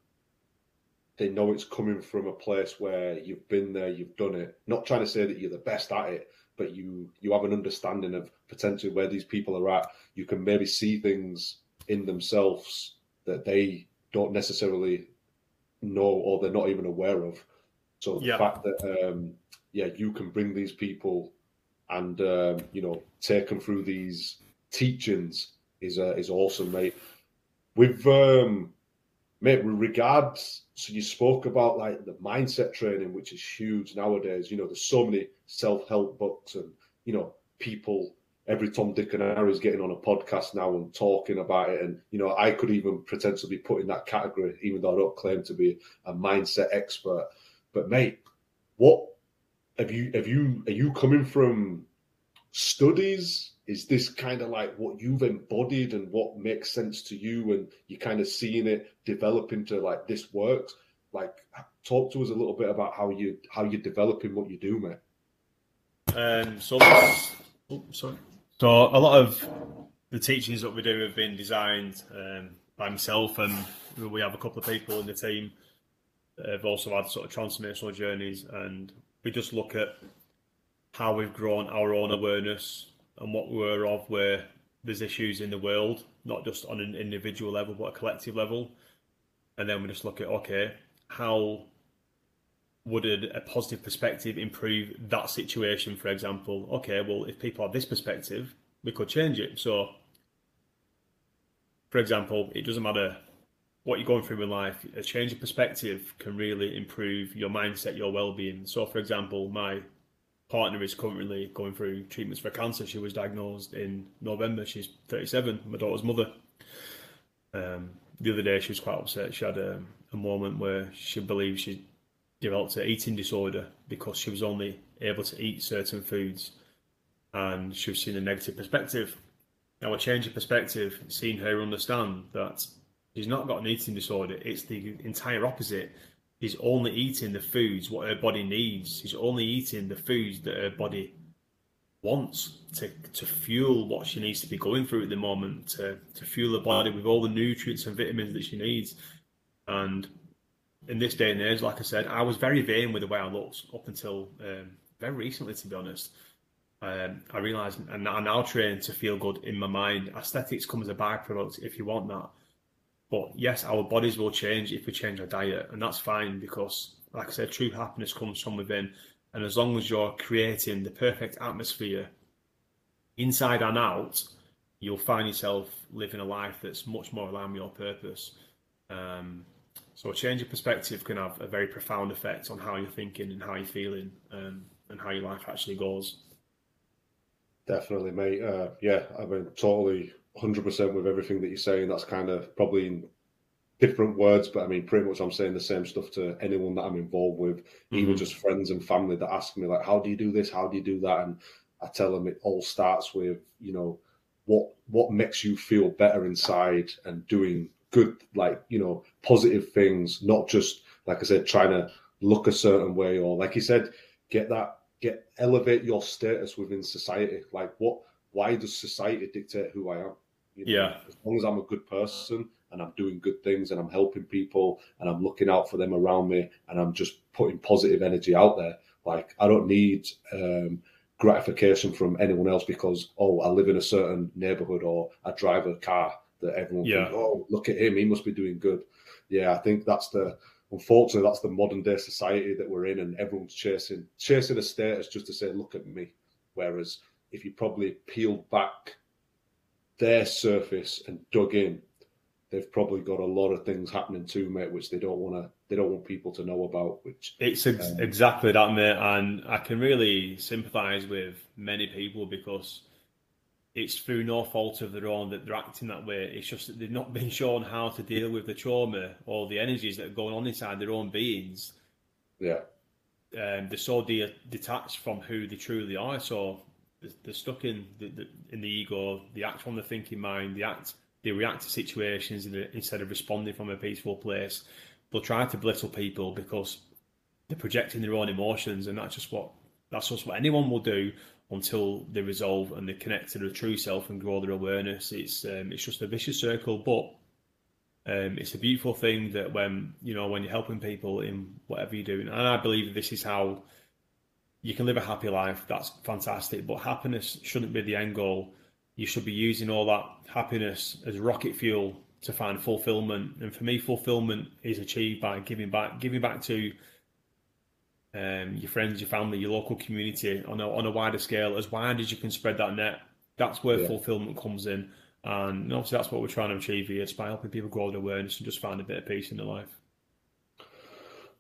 they know it's coming from a place where you've been there, you've done it. Not trying to say that you're the best at it, but you have an understanding of potentially where these people are at. You can maybe see things in themselves that they don't necessarily know, or they're not even aware of. So the fact that, you can bring these people and, take them through these teachings is awesome, mate. With, mate, with regards, so you spoke about like the mindset training, which is huge nowadays. You know, there's so many self-help books and, you know, people, every Tom, Dick and Harry is getting on a podcast now and talking about it. And, you know, I could even pretend to be put in that category, even though I don't claim to be a mindset expert. But, mate, what are you coming from studies? Is this kind of like what you've embodied and what makes sense to you, and you're kind of seeing it develop into like this works? Like, talk to us a little bit about how you're developing what you do, mate. So a lot of the teachings that we do have been designed by myself, and we have a couple of people in the team that have also had sort of transformational journeys, and we just look at how we've grown our own awareness and what we're of, where there's issues in the world, not just on an individual level, but a collective level. And then we just look at, okay, how would a positive perspective improve that situation, for example? Okay, well, if people have this perspective, we could change it. So, for example, it doesn't matter what you're going through in life, a change of perspective can really improve your mindset, your well-being. So, for example, my partner is currently going through treatments for cancer. She was diagnosed in November. She's 37, my daughter's mother. The other day, she was quite upset. She had a moment where she believed she developed an eating disorder because she was only able to eat certain foods, and she was seeing a negative perspective. Now, a change of perspective, seeing her understand that she's not got an eating disorder, it's the entire opposite. She's only eating the foods what her body needs. She's only eating the foods that her body wants to fuel what she needs to be going through at the moment, to fuel her body with all the nutrients and vitamins that she needs. And in this day and age, like I said, I was very vain with the way I looked up until very recently, to be honest. I realised, and I now train to feel good in my mind. Aesthetics come as a byproduct if you want that. But yes, our bodies will change if we change our diet, and that's fine because, like I said, true happiness comes from within. And as long as you're creating the perfect atmosphere inside and out, you'll find yourself living a life that's much more aligned with your purpose. So a change of perspective can have a very profound effect on how you're thinking and how you're feeling, and how your life actually goes. Definitely, mate. I mean, totally 100% with everything that you're saying. That's kind of probably in different words, but I mean, pretty much I'm saying the same stuff to anyone that I'm involved with, even just friends and family that ask me, like, how do you do this? How do you do that? And I tell them it all starts with, you know, what makes you feel better inside, and doing good, like, you know, positive things, not just, like I said, trying to look a certain way, or like you said, elevate your status within society. Like, why does society dictate who I am? You know, as long as I'm a good person and I'm doing good things and I'm helping people and I'm looking out for them around me and I'm just putting positive energy out there. Like, I don't need gratification from anyone else because, oh, I live in a certain neighbourhood or I drive a car that everyone thinks, oh, look at him, he must be doing good. Yeah, I think that's the... Unfortunately, that's the modern-day society that we're in, and everyone's chasing a status just to say, look at me. Whereas if you probably peeled back their surface and dug in, they've probably got a lot of things happening too, mate, which they don't want people to know about. Which it's exactly that, mate, and I can really sympathise with many people because it's through no fault of their own that they're acting that way. It's just that they've not been shown how to deal with the trauma or the energies that are going on inside their own beings. Yeah. They're so detached from who they truly are. So they're stuck in the ego. They act from the thinking mind. They react to situations instead of responding from a peaceful place. They'll try to belittle people because they're projecting their own emotions, and that's just what anyone will do until they resolve and they connect to their true self and grow their awareness. It's just a vicious circle, but it's a beautiful thing that when you're helping people in whatever you're doing, and I believe this is how you can live a happy life. That's fantastic, but happiness shouldn't be the end goal. You should be using all that happiness as rocket fuel to find fulfillment. And for me, fulfillment is achieved by giving back to your friends, your family, your local community on a wider scale, as wide as you can spread that net. That's where fulfillment comes in, and obviously that's what we're trying to achieve here. It's by helping people grow their awareness and just find a bit of peace in their life.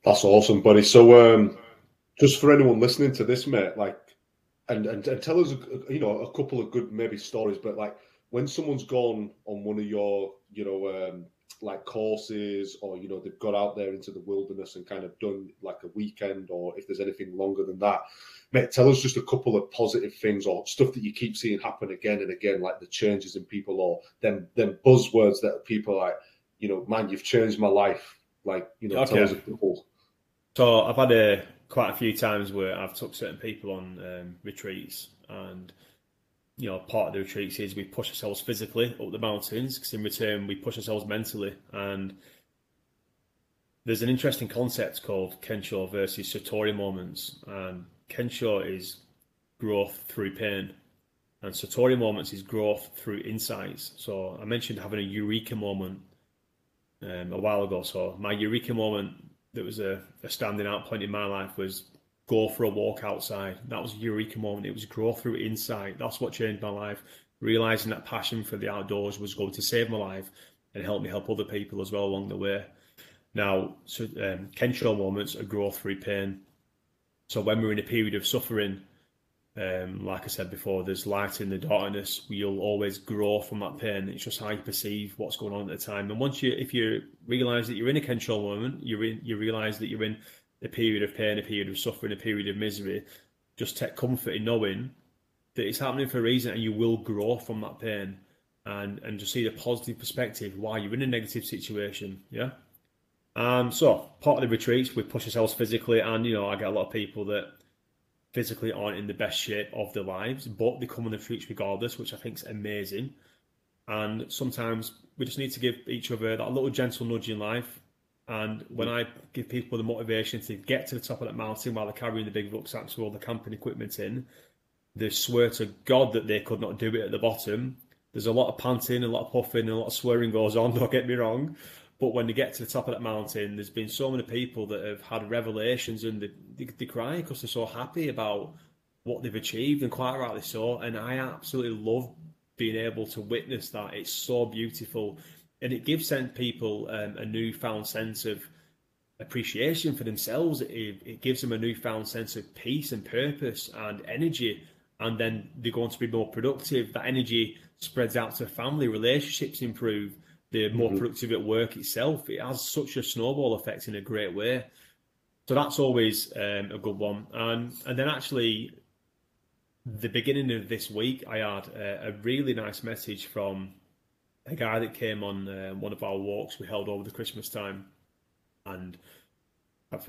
That's awesome, buddy. So just for anyone listening to this, mate, like, and tell us a couple of good maybe stories, but like when someone's gone on one of your like courses, or they've got out there into the wilderness and kind of done like a weekend, or if there's anything longer than that, mate, tell us just a couple of positive things or stuff that you keep seeing happen again and again, like the changes in people or them buzzwords that people are like, man, you've changed my life. Like, tell us a couple. So I've had quite a few times where I've took certain people on retreats, and part of the retreats is we push ourselves physically up the mountains, because in return we push ourselves mentally. And there's an interesting concept called Kensho versus Satori moments, and Kensho is growth through pain, and Satori moments is growth through insights. So I mentioned having a eureka moment a while ago. So my eureka moment that was a standing out point in my life was go for a walk outside. That was a eureka moment. It was growth through insight. That's what changed my life. Realising that passion for the outdoors was going to save my life and help me help other people as well along the way. Now, Kensho moments are growth through pain. So when we're in a period of suffering, like I said before, there's light in the darkness. You'll always grow from that pain. It's just how you perceive what's going on at the time. And if you realise that you're in a Kensho moment, you realise that you're in a period of pain, a period of suffering, a period of misery, just take comfort in knowing that it's happening for a reason, and you will grow from that pain, and just see the positive perspective while you're in a negative situation. Yeah. So part of the retreats, we push ourselves physically, and I get a lot of people that physically aren't in the best shape of their lives, but they come on the retreats regardless, which I think is amazing. And sometimes we just need to give each other that little gentle nudge in life. And when I give people the motivation to get to the top of that mountain while they're carrying the big rucksacks with all the camping equipment in, they swear to God that they could not do it at the bottom. There's a lot of panting, a lot of puffing, a lot of swearing goes on, don't get me wrong. But when they get to the top of that mountain, there's been so many people that have had revelations, and they cry because they're so happy about what they've achieved, and quite rightly so. And I absolutely love being able to witness that. It's so beautiful. And it gives people a newfound sense of appreciation for themselves. It gives them a newfound sense of peace and purpose and energy. And then they're going to be more productive. That energy spreads out to family. Relationships improve. They're more productive at work itself. It has such a snowball effect in a great way. So that's always a good one. And then actually, the beginning of this week, I had a really nice message from a guy that came on one of our walks we held over the Christmas time, and I've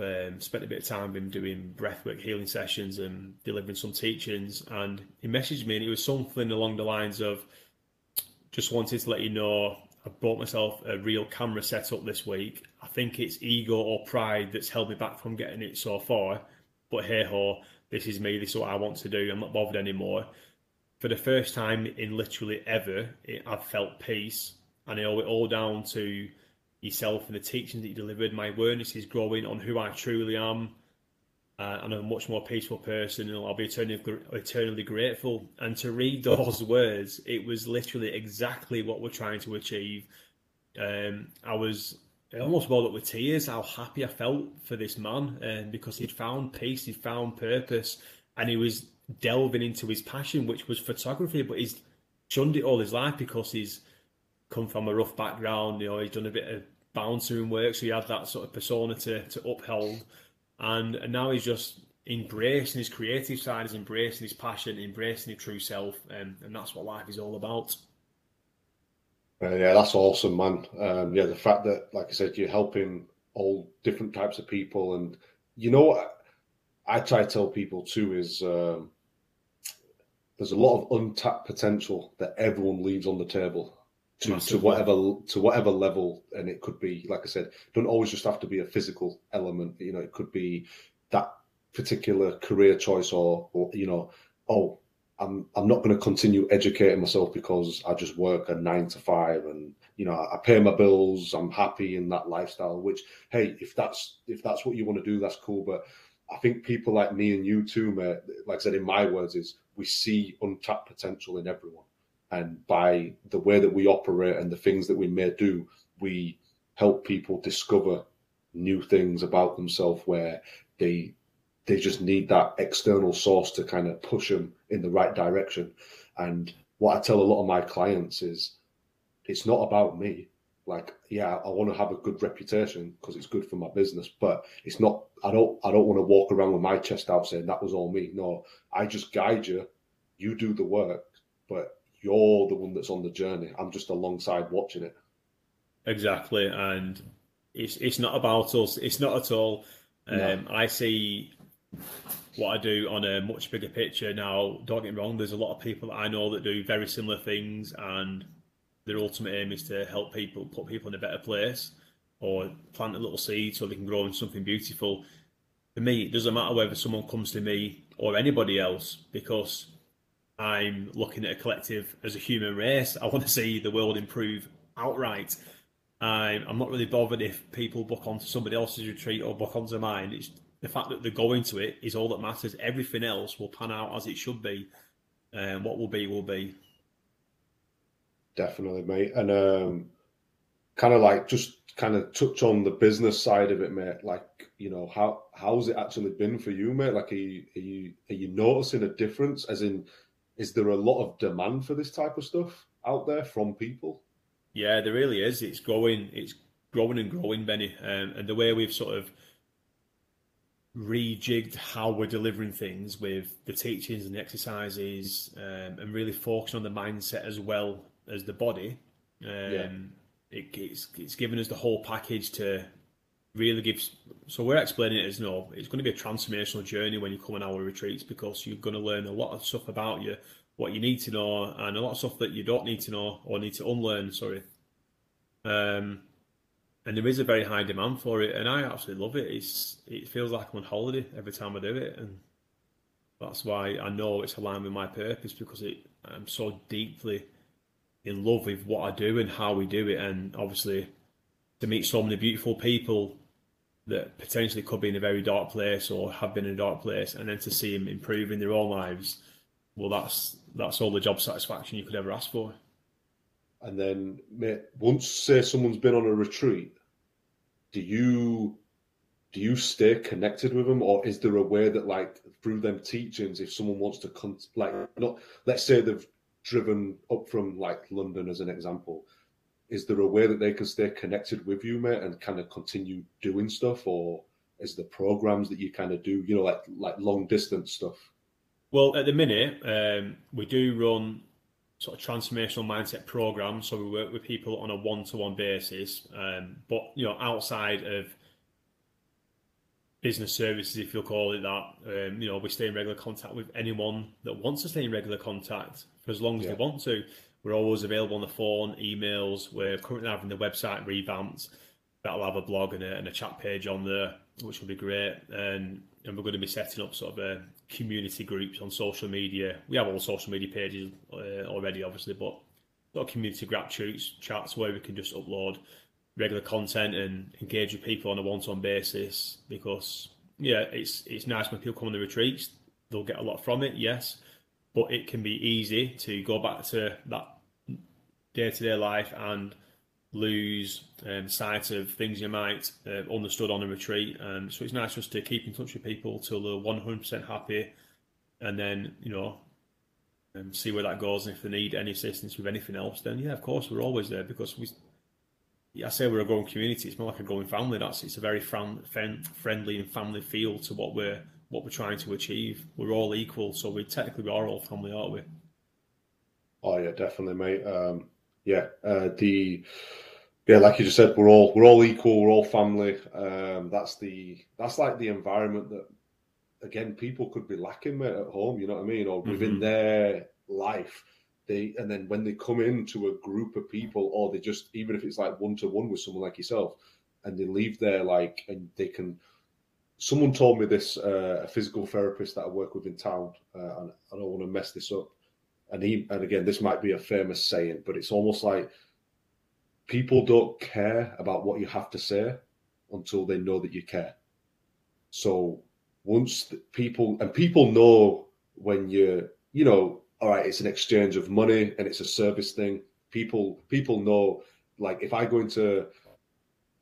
spent a bit of time with him doing breathwork healing sessions and delivering some teachings. And he messaged me, and it was something along the lines of, just wanted to let you know I bought myself a real camera setup this week. I think it's ego or pride that's held me back from getting it so far. But hey ho, this is me, this is what I want to do, I'm not bothered anymore. For the first time in literally ever, I've felt peace. And I owe it all down to yourself and the teachings that you delivered. My awareness is growing on who I truly am. And I'm a much more peaceful person, and I'll be eternally grateful. And to read those words, it was literally exactly what we're trying to achieve. I was almost welled up with tears, how happy I felt for this man, because he'd found peace, he'd found purpose, and he was delving into his passion, which was photography, but he's shunned it all his life because he's come from a rough background. You know, he's done a bit of bouncing work, so he had that sort of persona to uphold. And now he's just embracing his creative side, he's embracing his passion, embracing his true self, and that's what life is all about. Yeah, that's awesome, man. Yeah, the fact that, like I said, you're helping all different types of people, and you know what I try to tell people too is there's a lot of untapped potential that everyone leaves on the table. To whatever level, and it could be, like I said, don't always just have to be a physical element. You know, it could be that particular career choice, or you know, oh, I'm not going to continue educating myself because I just work a 9 to 5, and you know, I pay my bills, I'm happy in that lifestyle. Which, hey, if that's what you want to do, that's cool. But I think people like me and you too, mate, like I said, in my words, is we see untapped potential in everyone. And by the way that we operate and the things that we may do, we help people discover new things about themselves where they just need that external source to kind of push them in the right direction. And what I tell a lot of my clients is, it's not about me. Like, yeah, I want to have a good reputation because it's good for my business, but it's not. I don't want to walk around with my chest out saying that was all me. No, I just guide you. You do the work, but you're the one that's on the journey. I'm just alongside watching it. Exactly. And it's not about us. It's not at all. No. I see what I do on a much bigger picture now. Don't get me wrong, there's a lot of people that I know that do very similar things, and their ultimate aim is to help people, put people in a better place, or plant a little seed so they can grow into something beautiful. For me, it doesn't matter whether someone comes to me or anybody else, because I'm looking at a collective as a human race. I want to see the world improve outright. I'm not really bothered if people book onto somebody else's retreat or book onto mine. It's the fact that they're going to it is all that matters. Everything else will pan out as it should be. What will be, will be. Definitely, mate. And kind of touch on the business side of it, mate. Like, you know, how's it actually been for you, mate? Like, are you noticing a difference? As in, is there a lot of demand for this type of stuff out there from people? Yeah, there really is. It's growing, Benny. And the way we've sort of rejigged how we're delivering things with the teachings and the exercises, and really focusing on the mindset as well as the body. It's given us the whole package to really give. So we're explaining it as, no, it's going to be a transformational journey when you come on our retreats, because you're going to learn a lot of stuff about you, what you need to know, and a lot of stuff that you don't need to know or need to unlearn, sorry. And there is a very high demand for it, and I absolutely love it. It feels like I'm on holiday every time I do it, and that's why I know it's aligned with my purpose, because I'm so deeply in love with what I do and how we do it. And obviously to meet so many beautiful people that potentially could be in a very dark place or have been in a dark place, and then to see them improving their own lives, well, that's all the job satisfaction you could ever ask for. And then, mate, once say someone's been on a retreat, do you stay connected with them, or is there a way that, like, through them teachings, if someone wants to let's say they've driven up from, like, London as an example, is there a way that they can stay connected with you, mate, and kind of continue doing stuff? Or is there programs that you kind of do, you know, like long distance stuff? Well, at the minute, we do run sort of transformational mindset programs. So we work with people on a one-to-one basis, but, you know, outside of business services, if you'll call it that, you know, we stay in regular contact with anyone that wants to stay in regular contact for as long as they want to. We're always available on the phone, emails. We're currently having the website revamped. That'll have a blog and a chat page on there, which will be great. And we're going to be setting up sort of community groups on social media. We have all social media pages already, obviously, but sort of community gratitudes, chats where we can just upload regular content and engage with people on a one-to-one basis. Because, yeah, it's nice when people come on the retreats. They'll get a lot from it, yes, but it can be easy to go back to that day-to-day life and lose sight of things you might have understood on a retreat. So it's nice just to keep in touch with people till they're 100% happy, and then, you know, see where that goes. And if they need any assistance with anything else, then yeah, of course, we're always there, because I say we're a growing community. It's more like a growing family. It's a very friendly and family feel to what we're trying to achieve. We're all equal, so we are all family, aren't we? Oh yeah, definitely, mate. Like you just said, we're all equal, we're all family. That's like the environment that, again, people could be lacking, mate, at home. You know what I mean? Or within their life, and then when they come into a group of people, or they just, even if it's like 1-to-1 with someone like yourself, and they leave there like, and they can. Someone told me this, a physical therapist that I work with in town, and I don't want to mess this up. And again, this might be a famous saying, but it's almost like people don't care about what you have to say until they know that you care. So once people know when you're, you know, all right, it's an exchange of money and it's a service thing. People know, like, if I go into,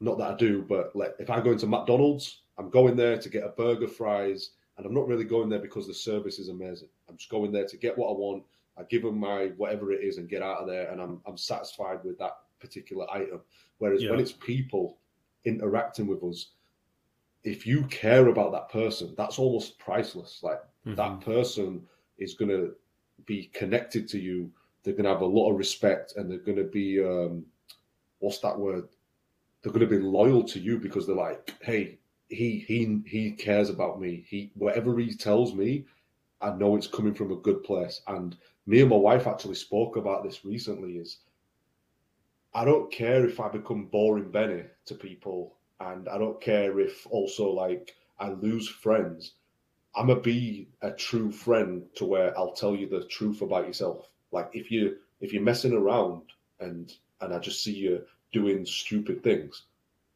not that I do, but like if I go into McDonald's, I'm going there to get a burger, fries, and I'm not really going there because the service is amazing. I'm just going there to get what I want. I give them my whatever it is and get out of there, and I'm satisfied with that particular item. Whereas when it's people interacting with us, if you care about that person, that's almost priceless. Like that person is going to be connected to you. They're going to have a lot of respect, and they're going to be, what's that word? They're going to be loyal to you because they're like, hey, he cares about me. Whatever he tells me, I know it's coming from a good place. And me and my wife actually spoke about this recently, is I don't care if I become boring Benny to people, and I don't care if also like I lose friends. I'm going to be a true friend to where I'll tell you the truth about yourself. Like if you're messing around and I just see you doing stupid things,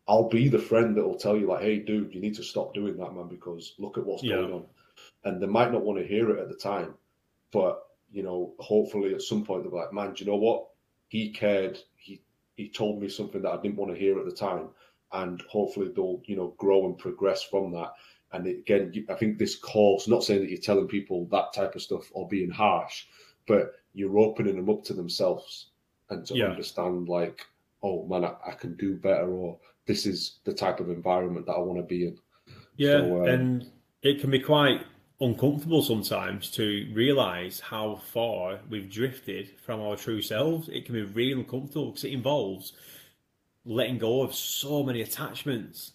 I'll be the friend that will tell you, like, hey, dude, you need to stop doing that, man, because look at what's going on. And they might not want to hear it at the time, but, you know, hopefully at some point they'll be like, man, do you know what? He cared. He told me something that I didn't want to hear at the time. And hopefully they'll, you know, grow and progress from that. And again, I think this course, not saying that you're telling people that type of stuff or being harsh, but you're opening them up to themselves and to understand, like, oh, man, I can do better, or this is the type of environment that I want to be in. Yeah, so, and it can be quite uncomfortable sometimes to realise how far we've drifted from our true selves. It can be really uncomfortable because it involves letting go of so many attachments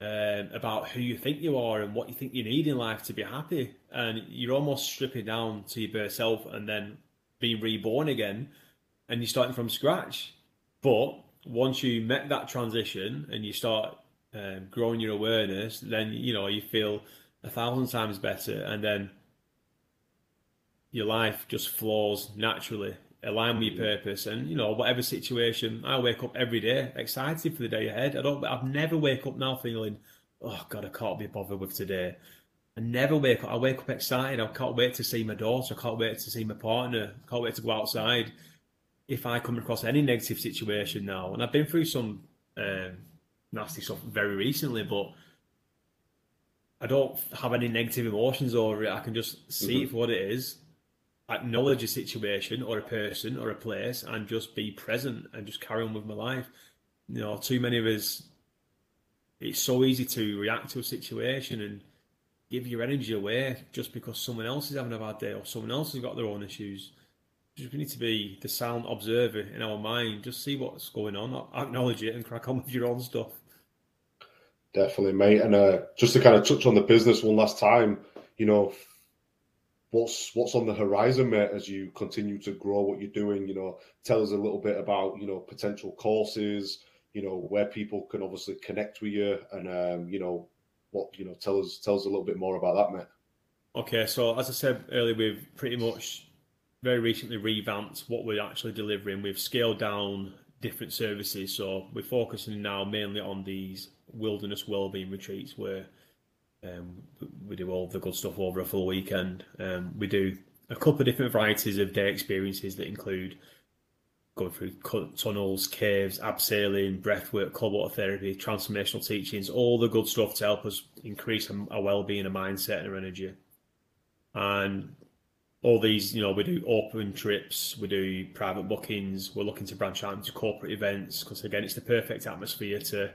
about who you think you are and what you think you need in life to be happy. And you're almost stripping down to your bare self and then being reborn again, and you're starting from scratch. But once you make that transition and you start growing your awareness, then, you know, you feel 1,000 times better, and then your life just flows naturally, align with your purpose. And, you know, whatever situation, I wake up every day excited for the day ahead. I've never wake up now feeling, oh God, I can't be bothered with today. I never wake up. I wake up excited. I can't wait to see my daughter. I can't wait to see my partner. I can't wait to go outside. If I come across any negative situation now, and I've been through some nasty stuff very recently, but I don't have any negative emotions over it. I can just see it for what it is, acknowledge a situation or a person or a place, and just be present and just carry on with my life. You know, too many of us, it's so easy to react to a situation and give your energy away just because someone else is having a bad day or someone else has got their own issues. We need to be the sound observer in our mind, just see what's going on, acknowledge it, and crack on with your own stuff. Definitely, mate. And just to kind of touch on the business one last time, you know, what's on the horizon, mate, as you continue to grow what you're doing? You know, tell us a little bit about, you know, potential courses, you know, where people can obviously connect with you, and you know, what, you know, tell us a little bit more about that, mate. Okay, so as I said earlier, we've pretty much very recently revamped what we're actually delivering. We've scaled down different services, so we're focusing now mainly on these wilderness wellbeing retreats where we do all the good stuff over a full weekend. We do a couple of different varieties of day experiences that include going through tunnels, caves, abseiling, breathwork, cold water therapy, transformational teachings, all the good stuff to help us increase our well-being, our mindset and our energy. And all these, you know, we do open trips, we do private bookings, we're looking to branch out into corporate events because, again, it's the perfect atmosphere to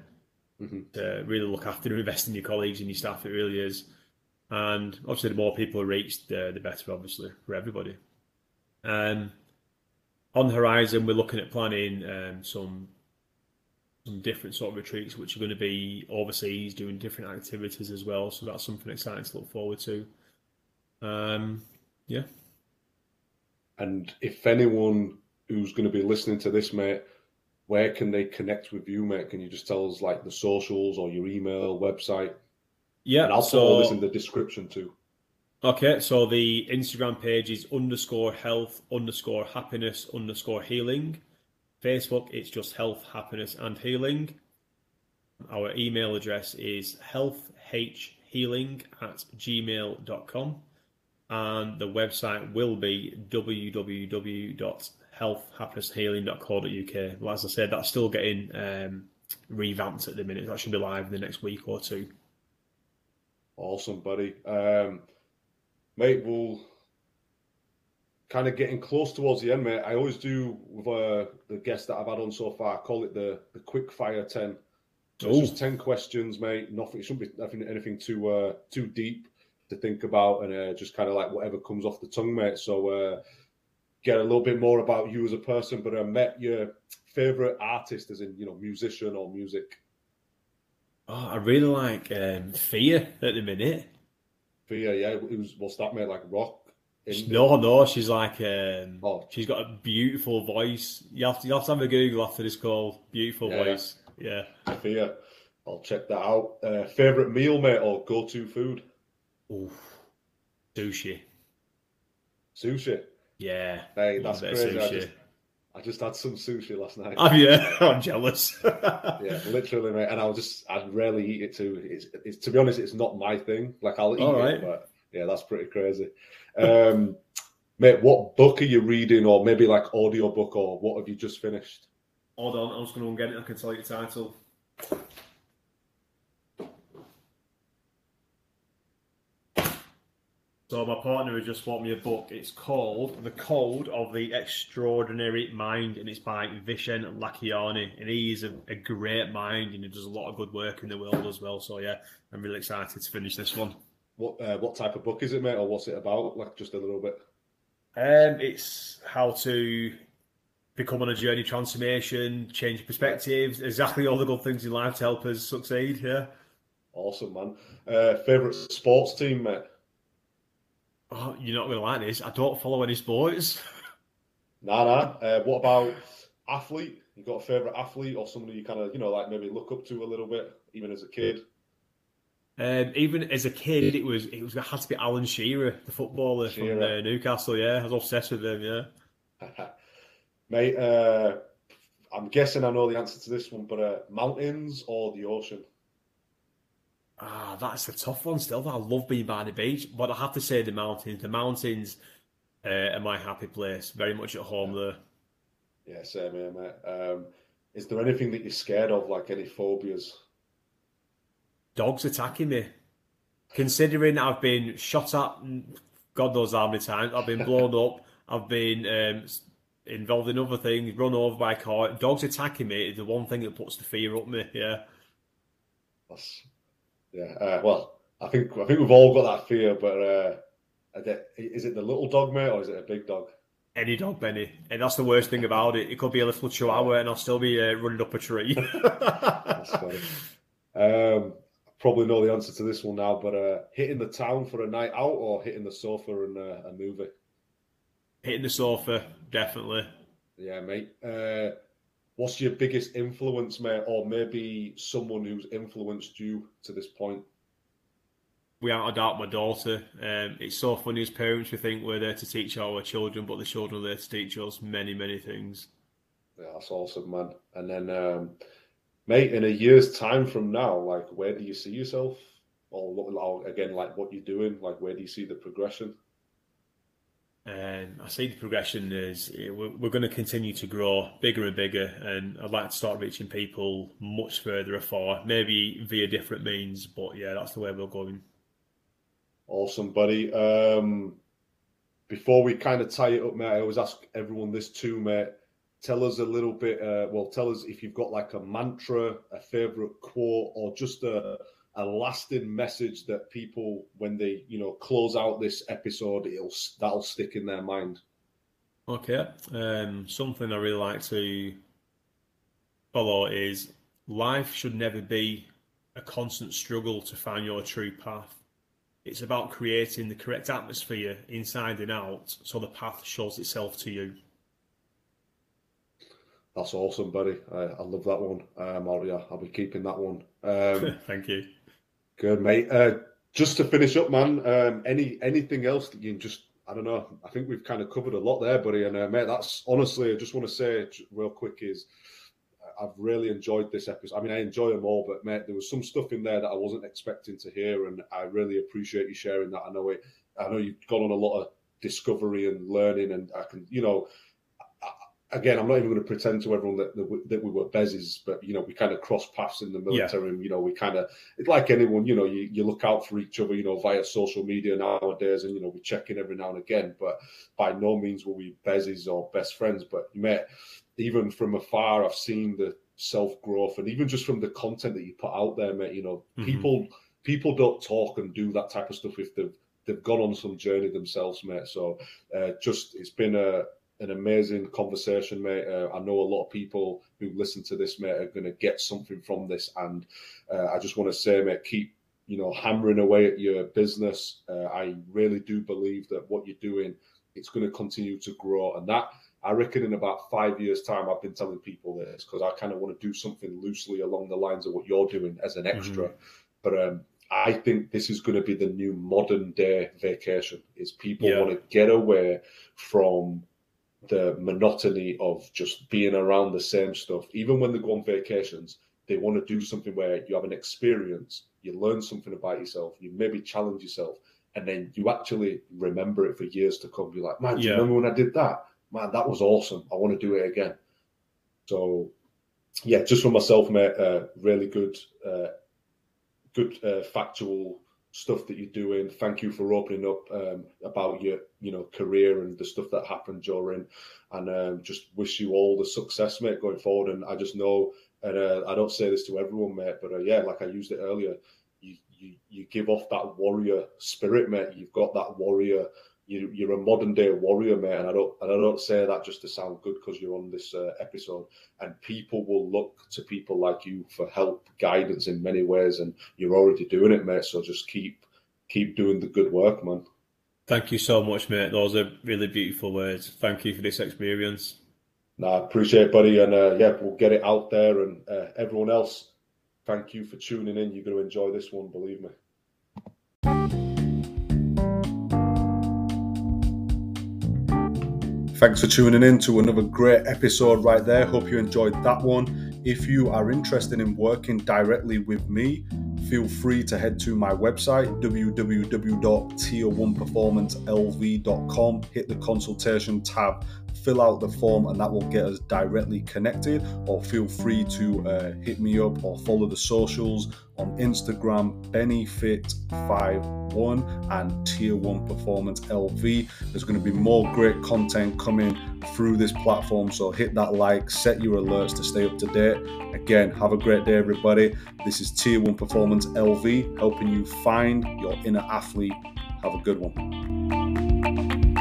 really look after and invest in your colleagues and your staff. It really is. And obviously the more people reached, the better, obviously, for everybody. On the horizon, we're looking at planning some different sort of retreats which are going to be overseas, doing different activities as well. So that's something exciting to look forward to. Yeah. And if anyone who's going to be listening to this, mate, where can they connect with you, mate? Can you just tell us, like, the socials or your email, website? Yeah. And I'll put all this in the description too. Okay, so the Instagram page is _health_happiness_healing. Facebook, it's just Health, Happiness, and Healing. Our email address is healthhealing@gmail.com. And the website will be www.healthhappinesshealing.co.uk. Well, as I said, that's still getting revamped at the minute. That should be live in the next week or two. Awesome, buddy. Mate, we'll kind of getting close towards the end, mate. I always do with the guests that I've had on so far, I call it the quick fire 10. So it's just 10 questions, mate. Nothing, it shouldn't be anything too deep to think about, and just kind of like whatever comes off the tongue, mate. So get a little bit more about you as a person, but met your favourite artist, as in, you know, musician or music. Oh, I really like Fear at the minute. Fear, yeah. What's that, mate? Like rock? Indie? No, she's like, she's got a beautiful voice. You have to have a Google after this call. Beautiful voice. Yeah. Fear. I'll check that out. Favourite meal, mate, or go-to food? Oof. Sushi. Sushi? Yeah. Hey, that's crazy. I just had some sushi last night. Oh, yeah. I'm jealous. Yeah, literally, mate. And I'd rarely eat it too. It's to be honest, it's not my thing. Like, I'll eat it, but yeah, that's pretty crazy. Mate, what book are you reading, or maybe like audio book, or what have you just finished? Hold on, I'm just going to get it. I can tell you the title. So my partner has just bought me a book. It's called The Code of the Extraordinary Mind, and it's by Vishen Lakiani. And he is a great mind, and he does a lot of good work in the world as well. So yeah, I'm really excited to finish this one. What type of book is it, mate, or what's it about? Like, just a little bit. It's how to become on a journey of transformation, change perspectives, exactly all the good things in life to help us succeed. Yeah. Awesome, man. Favorite sports team, mate? Oh, you're not going to like this. I don't follow any sports. Nah. What about athlete? You got a favourite athlete or somebody you kind of, you know, like maybe look up to a little bit, even as a kid? Even as a kid, it had to be Alan Shearer, the footballer from Newcastle. Yeah, I was obsessed with him. Yeah, mate. I'm guessing I know the answer to this one, but mountains or the ocean? Ah, that's a tough one still. I love being by the beach, but I have to say the mountains. The mountains are my happy place. Very much at home there. Yeah, same here, mate. Is there anything that you're scared of, like any phobias? Dogs attacking me. Considering I've been shot at God knows how many times, I've been blown up, I've been involved in other things, run over by a car. Dogs attacking me is the one thing that puts the fear up me, yeah. Yeah, well, I think we've all got that fear, but is it the little dog, mate, or is it a big dog? Any dog, Benny. And that's the worst thing about it. It could be a little chihuahua and I'll still be running up a tree. That's funny. probably know the answer to this one now, but hitting the town for a night out or hitting the sofa and a movie? Hitting the sofa, definitely. Yeah, mate. What's your biggest influence, mate, or maybe someone who's influenced you to this point? Without a doubt, my daughter. It's so funny as parents, we think we're there to teach our children, but the children are there to teach us many, many things. Yeah, that's awesome, man. And then, mate, in a year's time from now, like, where do you see yourself? Or again, like, what you're doing? Like, where do you see the progression? I see the progression is we're going to continue to grow bigger and bigger, and I'd like to start reaching people much further afar, maybe via different means, but yeah, that's the way we're going. Awesome, buddy. Before we kind of tie it up, mate, I always ask everyone this too, mate. Tell us a little bit, tell us if you've got like a mantra, a favourite quote, or just a lasting message that people, when they, you know, close out this episode, that'll stick in their mind. Okay. Something I really like to follow is life should never be a constant struggle to find your true path. It's about creating the correct atmosphere inside and out so the path shows itself to you. That's awesome, buddy. I love that one. I'll be keeping that one. Thank you. Good, mate. Just to finish up, man, anything else that you can just, I don't know, I think we've kind of covered a lot there, buddy. And, mate, that's honestly, I just want to say real quick is I've really enjoyed this episode. I mean, I enjoy them all, but, mate, there was some stuff in there that I wasn't expecting to hear, and I really appreciate you sharing that. I know you've gone on a lot of discovery and learning, and I can, you know, again, I'm not even going to pretend to everyone that we were bezzies, but, you know, we kind of cross paths in the military, and, you know, we kind of, it's like anyone, you know, you look out for each other, you know, via social media nowadays, and, you know, we check in every now and again, but by no means were we bezzies or best friends. But, mate, even from afar, I've seen the self-growth, and even just from the content that you put out there, mate, you know, mm-hmm. people don't talk and do that type of stuff if they've gone on some journey themselves, mate. So it's been an amazing conversation, mate. I know a lot of people who listen to this, mate, are going to get something from this, and I just want to say, mate, keep, you know, hammering away at your business. I really do believe that what you're doing, it's going to continue to grow, and that, I reckon, in about 5 years' time, I've been telling people this because I kind of want to do something loosely along the lines of what you're doing as an extra. Mm-hmm. But I think this is going to be the new modern-day vacation. Is people want to get away from the monotony of just being around the same stuff. Even when they go on vacations, they want to do something where you have an experience, you learn something about yourself, you maybe challenge yourself, and then you actually remember it for years to come. You're like, man, do you remember when I did that? Man, that was awesome. I want to do it again. So, yeah, just for myself, mate, really good factual stuff that you're doing. Thank you for opening up about your, you know, career and the stuff that happened during, and just wish you all the success, mate, going forward. And I just know, and I don't say this to everyone, mate, but like I used it earlier, you give off that warrior spirit, mate. You've got that warrior. You're a modern day warrior, mate, and I don't say that just to sound good because you're on this episode. And people will look to people like you for help, guidance in many ways, and you're already doing it, mate. So just keep doing the good work, man. Thank you so much, mate. Those are really beautiful words. Thank you for this experience. I appreciate it, buddy, and we'll get it out there. And everyone else, thank you for tuning in. You're going to enjoy this one, believe me. Thanks for tuning in to another great episode right there. Hope you enjoyed that one. If you are interested in working directly with me, feel free to head to my website, www.tier1performancelv.com. Hit the consultation tab, fill out the form, and that will get us directly connected. Or feel free to hit me up or follow the socials on Instagram, benefit51 and Tier 1 Performance LV. There's going to be more great content coming through this platform, so hit that like, set your alerts to stay up to date. Again, have a great day, everybody. This is Tier 1 Performance LV, helping you find your inner athlete. Have a good one.